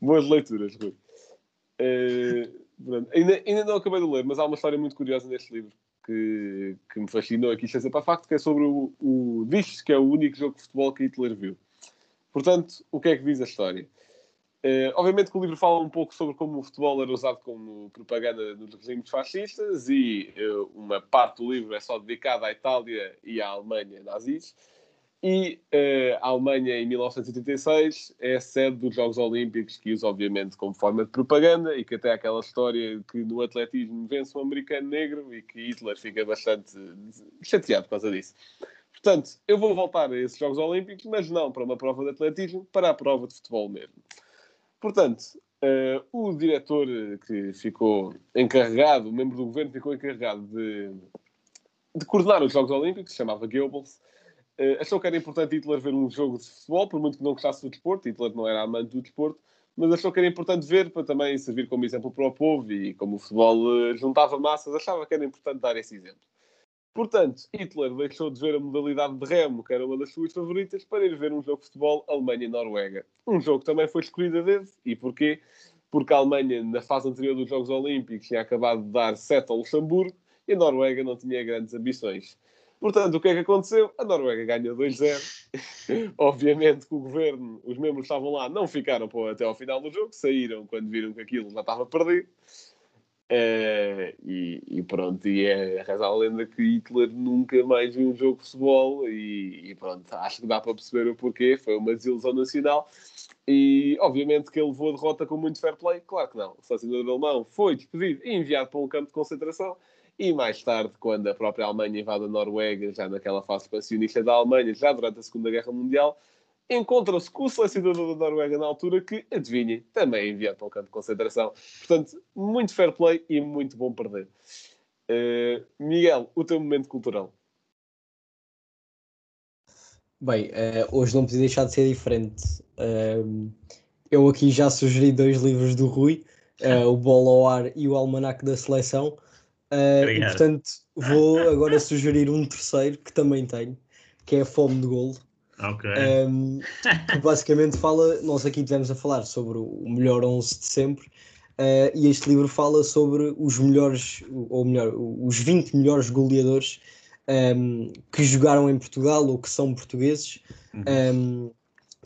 Boas leituras, Rui. Uh, ainda, ainda não acabei de ler, mas há uma história muito curiosa neste livro. Que, que me fascinou aqui, isto é para facto, que é sobre o, o diz que é o único jogo de futebol que Hitler viu. Portanto, o que é que diz a história? Uh, obviamente que o livro fala um pouco sobre como o futebol era usado como propaganda nos regimes fascistas e uh, uma parte do livro é só dedicada à Itália e à Alemanha nazis. E uh, a Alemanha, em mil novecentos e oitenta e seis, é sede dos Jogos Olímpicos, que usa, obviamente, como forma de propaganda, e que até aquela história que no atletismo vence um americano negro e que Hitler fica bastante chateado por causa disso. Portanto, eu vou voltar a esses Jogos Olímpicos, mas não para uma prova de atletismo, para a prova de futebol mesmo. Portanto, uh, o diretor que ficou encarregado, o membro do governo ficou encarregado de, de coordenar os Jogos Olímpicos, se chamava Goebbels. Uh, achou que era importante Hitler ver um jogo de futebol, por muito que não gostasse do desporto, Hitler não era amante do desporto, mas achou que era importante ver para também servir como exemplo para o povo, e como o futebol uh, juntava massas, achava que era importante dar esse exemplo. Portanto, Hitler deixou de ver a modalidade de remo, que era uma das suas favoritas, para ir ver um jogo de futebol Alemanha-Noruega. Um jogo que também foi escolhido a dedo, e porquê? Porque a Alemanha, na fase anterior dos Jogos Olímpicos, tinha acabado de dar sete ao Luxemburgo, e a Noruega não tinha grandes ambições. Portanto, o que é que aconteceu? A Noruega ganha dois a zero. Obviamente que o governo, os membros que estavam lá, não ficaram até ao final do jogo, saíram quando viram que aquilo já estava perdido. Uh, e, e pronto, e é a razão a lenda que Hitler nunca mais viu um jogo de futebol. E, e pronto, acho que dá para perceber o porquê. Foi uma desilusão nacional. E obviamente que ele levou a derrota com muito fair play. Claro que não. O selecionador alemão foi despedido e enviado para um campo de concentração. e mais tarde, quando a própria Alemanha invade a Noruega, já naquela fase expansionista da Alemanha, já durante a Segunda Guerra Mundial, encontram-se com o selecionador da Noruega na altura que, adivinhe, também envia para um campo de concentração. Portanto, muito fair play e muito bom perder. Uh, Miguel, o teu momento cultural? Bem, uh, hoje não podia deixar de ser diferente. Uh, eu aqui já sugeri dois livros do Rui, uh, o Bola ao Ar e o Almanaque da Seleção. Uh, e, portanto, vou agora sugerir um terceiro que também tenho, que é a Fome de Golo. Okay. Um, que basicamente fala, nós aqui estivemos a falar sobre o melhor onze de sempre, uh, e este livro fala sobre os melhores, ou melhor, os vinte melhores goleadores um, que jogaram em Portugal ou que são portugueses. Uhum. Um,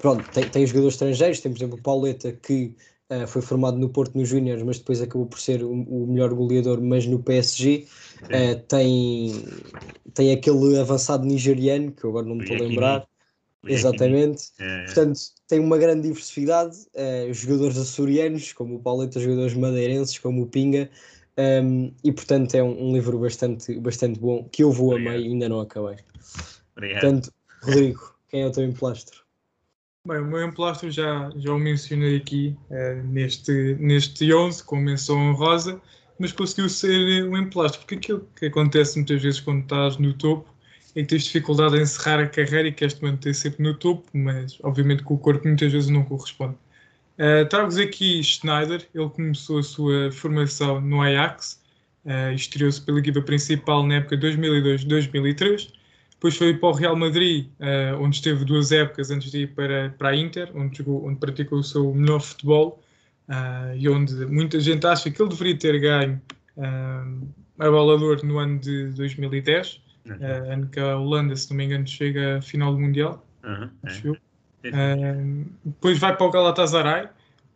pronto, tem, tem jogadores estrangeiros, tem por exemplo o Pauleta, que uh, foi formado no Porto nos Júniores, mas depois acabou por ser o, o melhor goleador, mas no P S G. Uh, tem, tem aquele avançado nigeriano que eu agora não me estou a lembrar. Exatamente, é. Portanto tem uma grande diversidade, uh, jogadores açorianos como o Pauleta, jogadores madeirenses como o Pinga, um, e portanto é um, um livro bastante, bastante bom, que eu vou a meio e ainda não acabei. Obrigado. Portanto, Rodrigo, quem é o teu emplastro? Bem, o meu emplastro já, já o mencionei aqui, uh, neste, neste onze, com menção honrosa, mas conseguiu ser um emplastro, porque aquilo que acontece muitas vezes quando estás no topo é que tens dificuldade em encerrar a carreira e queres-te manter sempre no topo, mas obviamente que o corpo muitas vezes não corresponde. Uh, Trago-vos aqui Schneider. Ele começou a sua formação no Ajax, uh, estreou-se pela equipa principal na época dois mil e dois, dois mil e três, depois foi para o Real Madrid, uh, onde esteve duas épocas antes de ir para, para a Inter, onde, jogou, onde praticou o seu melhor futebol, uh, e onde muita gente acha que ele deveria ter ganho uh, a Bola de Ouro no ano de dois mil e dez, Uh, ano que a Holanda, se não me engano, chega à final do Mundial. Uhum, acho é. uh, depois vai para o Galatasaray,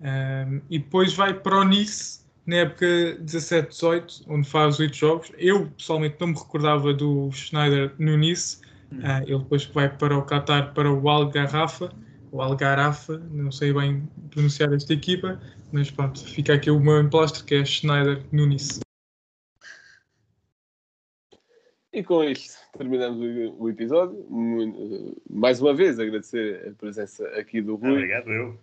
uh, e depois vai para o Nice na época dezassete dezoito, onde faz oito jogos. Eu pessoalmente não me recordava do Schneider no Nice. Uhum. Uh, ele depois vai para o Qatar, para o Al-Garrafa, o Al-Garrafa, não sei bem pronunciar esta equipa, mas pronto, fica aqui o meu emplastro, que é Schneider no Nice. E com isto terminamos o episódio. Mais uma vez agradecer a presença aqui do Rui. Obrigado, eu.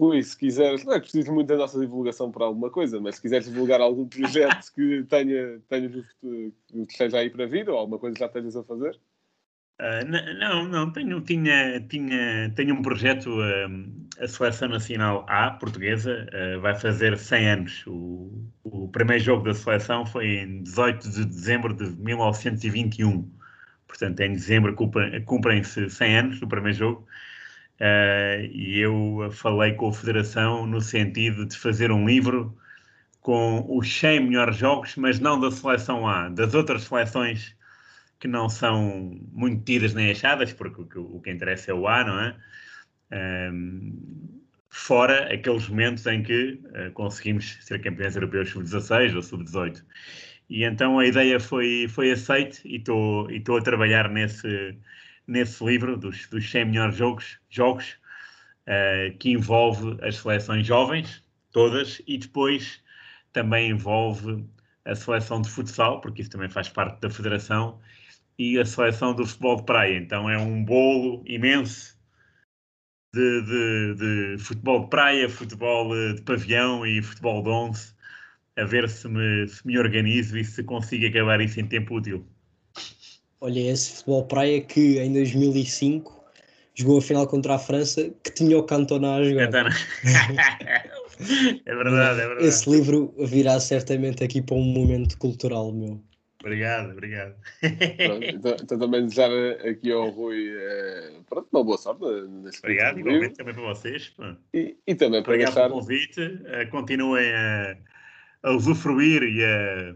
Rui, se quiseres, não é preciso muito da nossa divulgação para alguma coisa, mas se quiseres divulgar algum projeto que tenha, tenha que esteja aí para vir, ou alguma coisa que já estejas a fazer? Uh, não, não, tenho, tinha, tinha, tenho um projeto, um, a Seleção Nacional A, portuguesa, uh, vai fazer cem anos. O, o primeiro jogo da seleção foi em dezoito de dezembro de mil novecentos e vinte e um, portanto em dezembro cumprem-se cem anos do primeiro jogo, uh, e eu falei com a Federação no sentido de fazer um livro com os cem melhores jogos, mas não da Seleção A, das outras seleções que não são muito tidas nem achadas, porque o que, o que interessa é o A, não é? Um, fora aqueles momentos em que uh, conseguimos ser campeões europeus sub dezasseis ou sub dezoito. E então a ideia foi, foi aceita e estou e tô a trabalhar nesse, nesse livro dos, dos cem melhores jogos, jogos uh, que envolve as seleções jovens, todas, e depois também envolve a seleção de futsal, porque isso também faz parte da federação, e a seleção do futebol de praia. Então é um bolo imenso de, de, de futebol de praia, futebol de pavião e futebol de onze, a ver se me, se me organizo e se consigo acabar isso em tempo útil. Olha, esse futebol de praia que em dois mil e cinco jogou a final contra a França, que tinha o Cantona a jogar. Cantona. É verdade, é verdade. Esse livro virá certamente aqui para um momento cultural, meu. Obrigado, obrigado. Pronto, então, então também desejar aqui ao Rui, eh, pronto, uma boa sorte. Obrigado, igualmente também para vocês. E, e também para obrigado gastar... pelo convite. Uh, continuem a, a usufruir e a,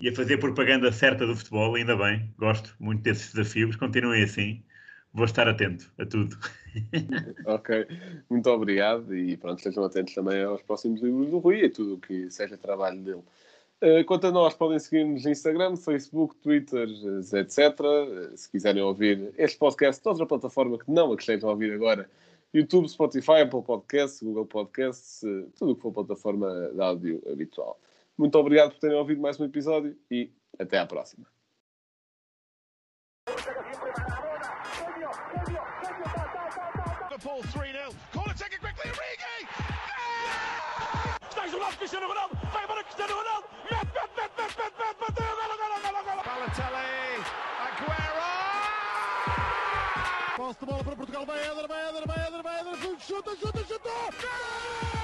e a fazer propaganda certa do futebol, ainda bem. Gosto muito desses desafios. Continuem assim. Vou estar atento a tudo. Ok, muito obrigado e pronto, estejam atentos também aos próximos livros do Rui e a tudo o que seja trabalho dele. Uh, quanto a nós, podem seguir-nos no Instagram, Facebook, Twitter, etcétera. Uh, se quiserem ouvir este podcast de outra plataforma que não a que estejam a ouvir agora, YouTube, Spotify, Apple Podcasts, Google Podcasts, uh, tudo o que for plataforma de áudio habitual. Muito obrigado por terem ouvido mais um episódio e até à próxima. Posse de bola para Portugal, vai Éder, vai Éder, vai Éder, vai Éder, chuta, chuta, chuta!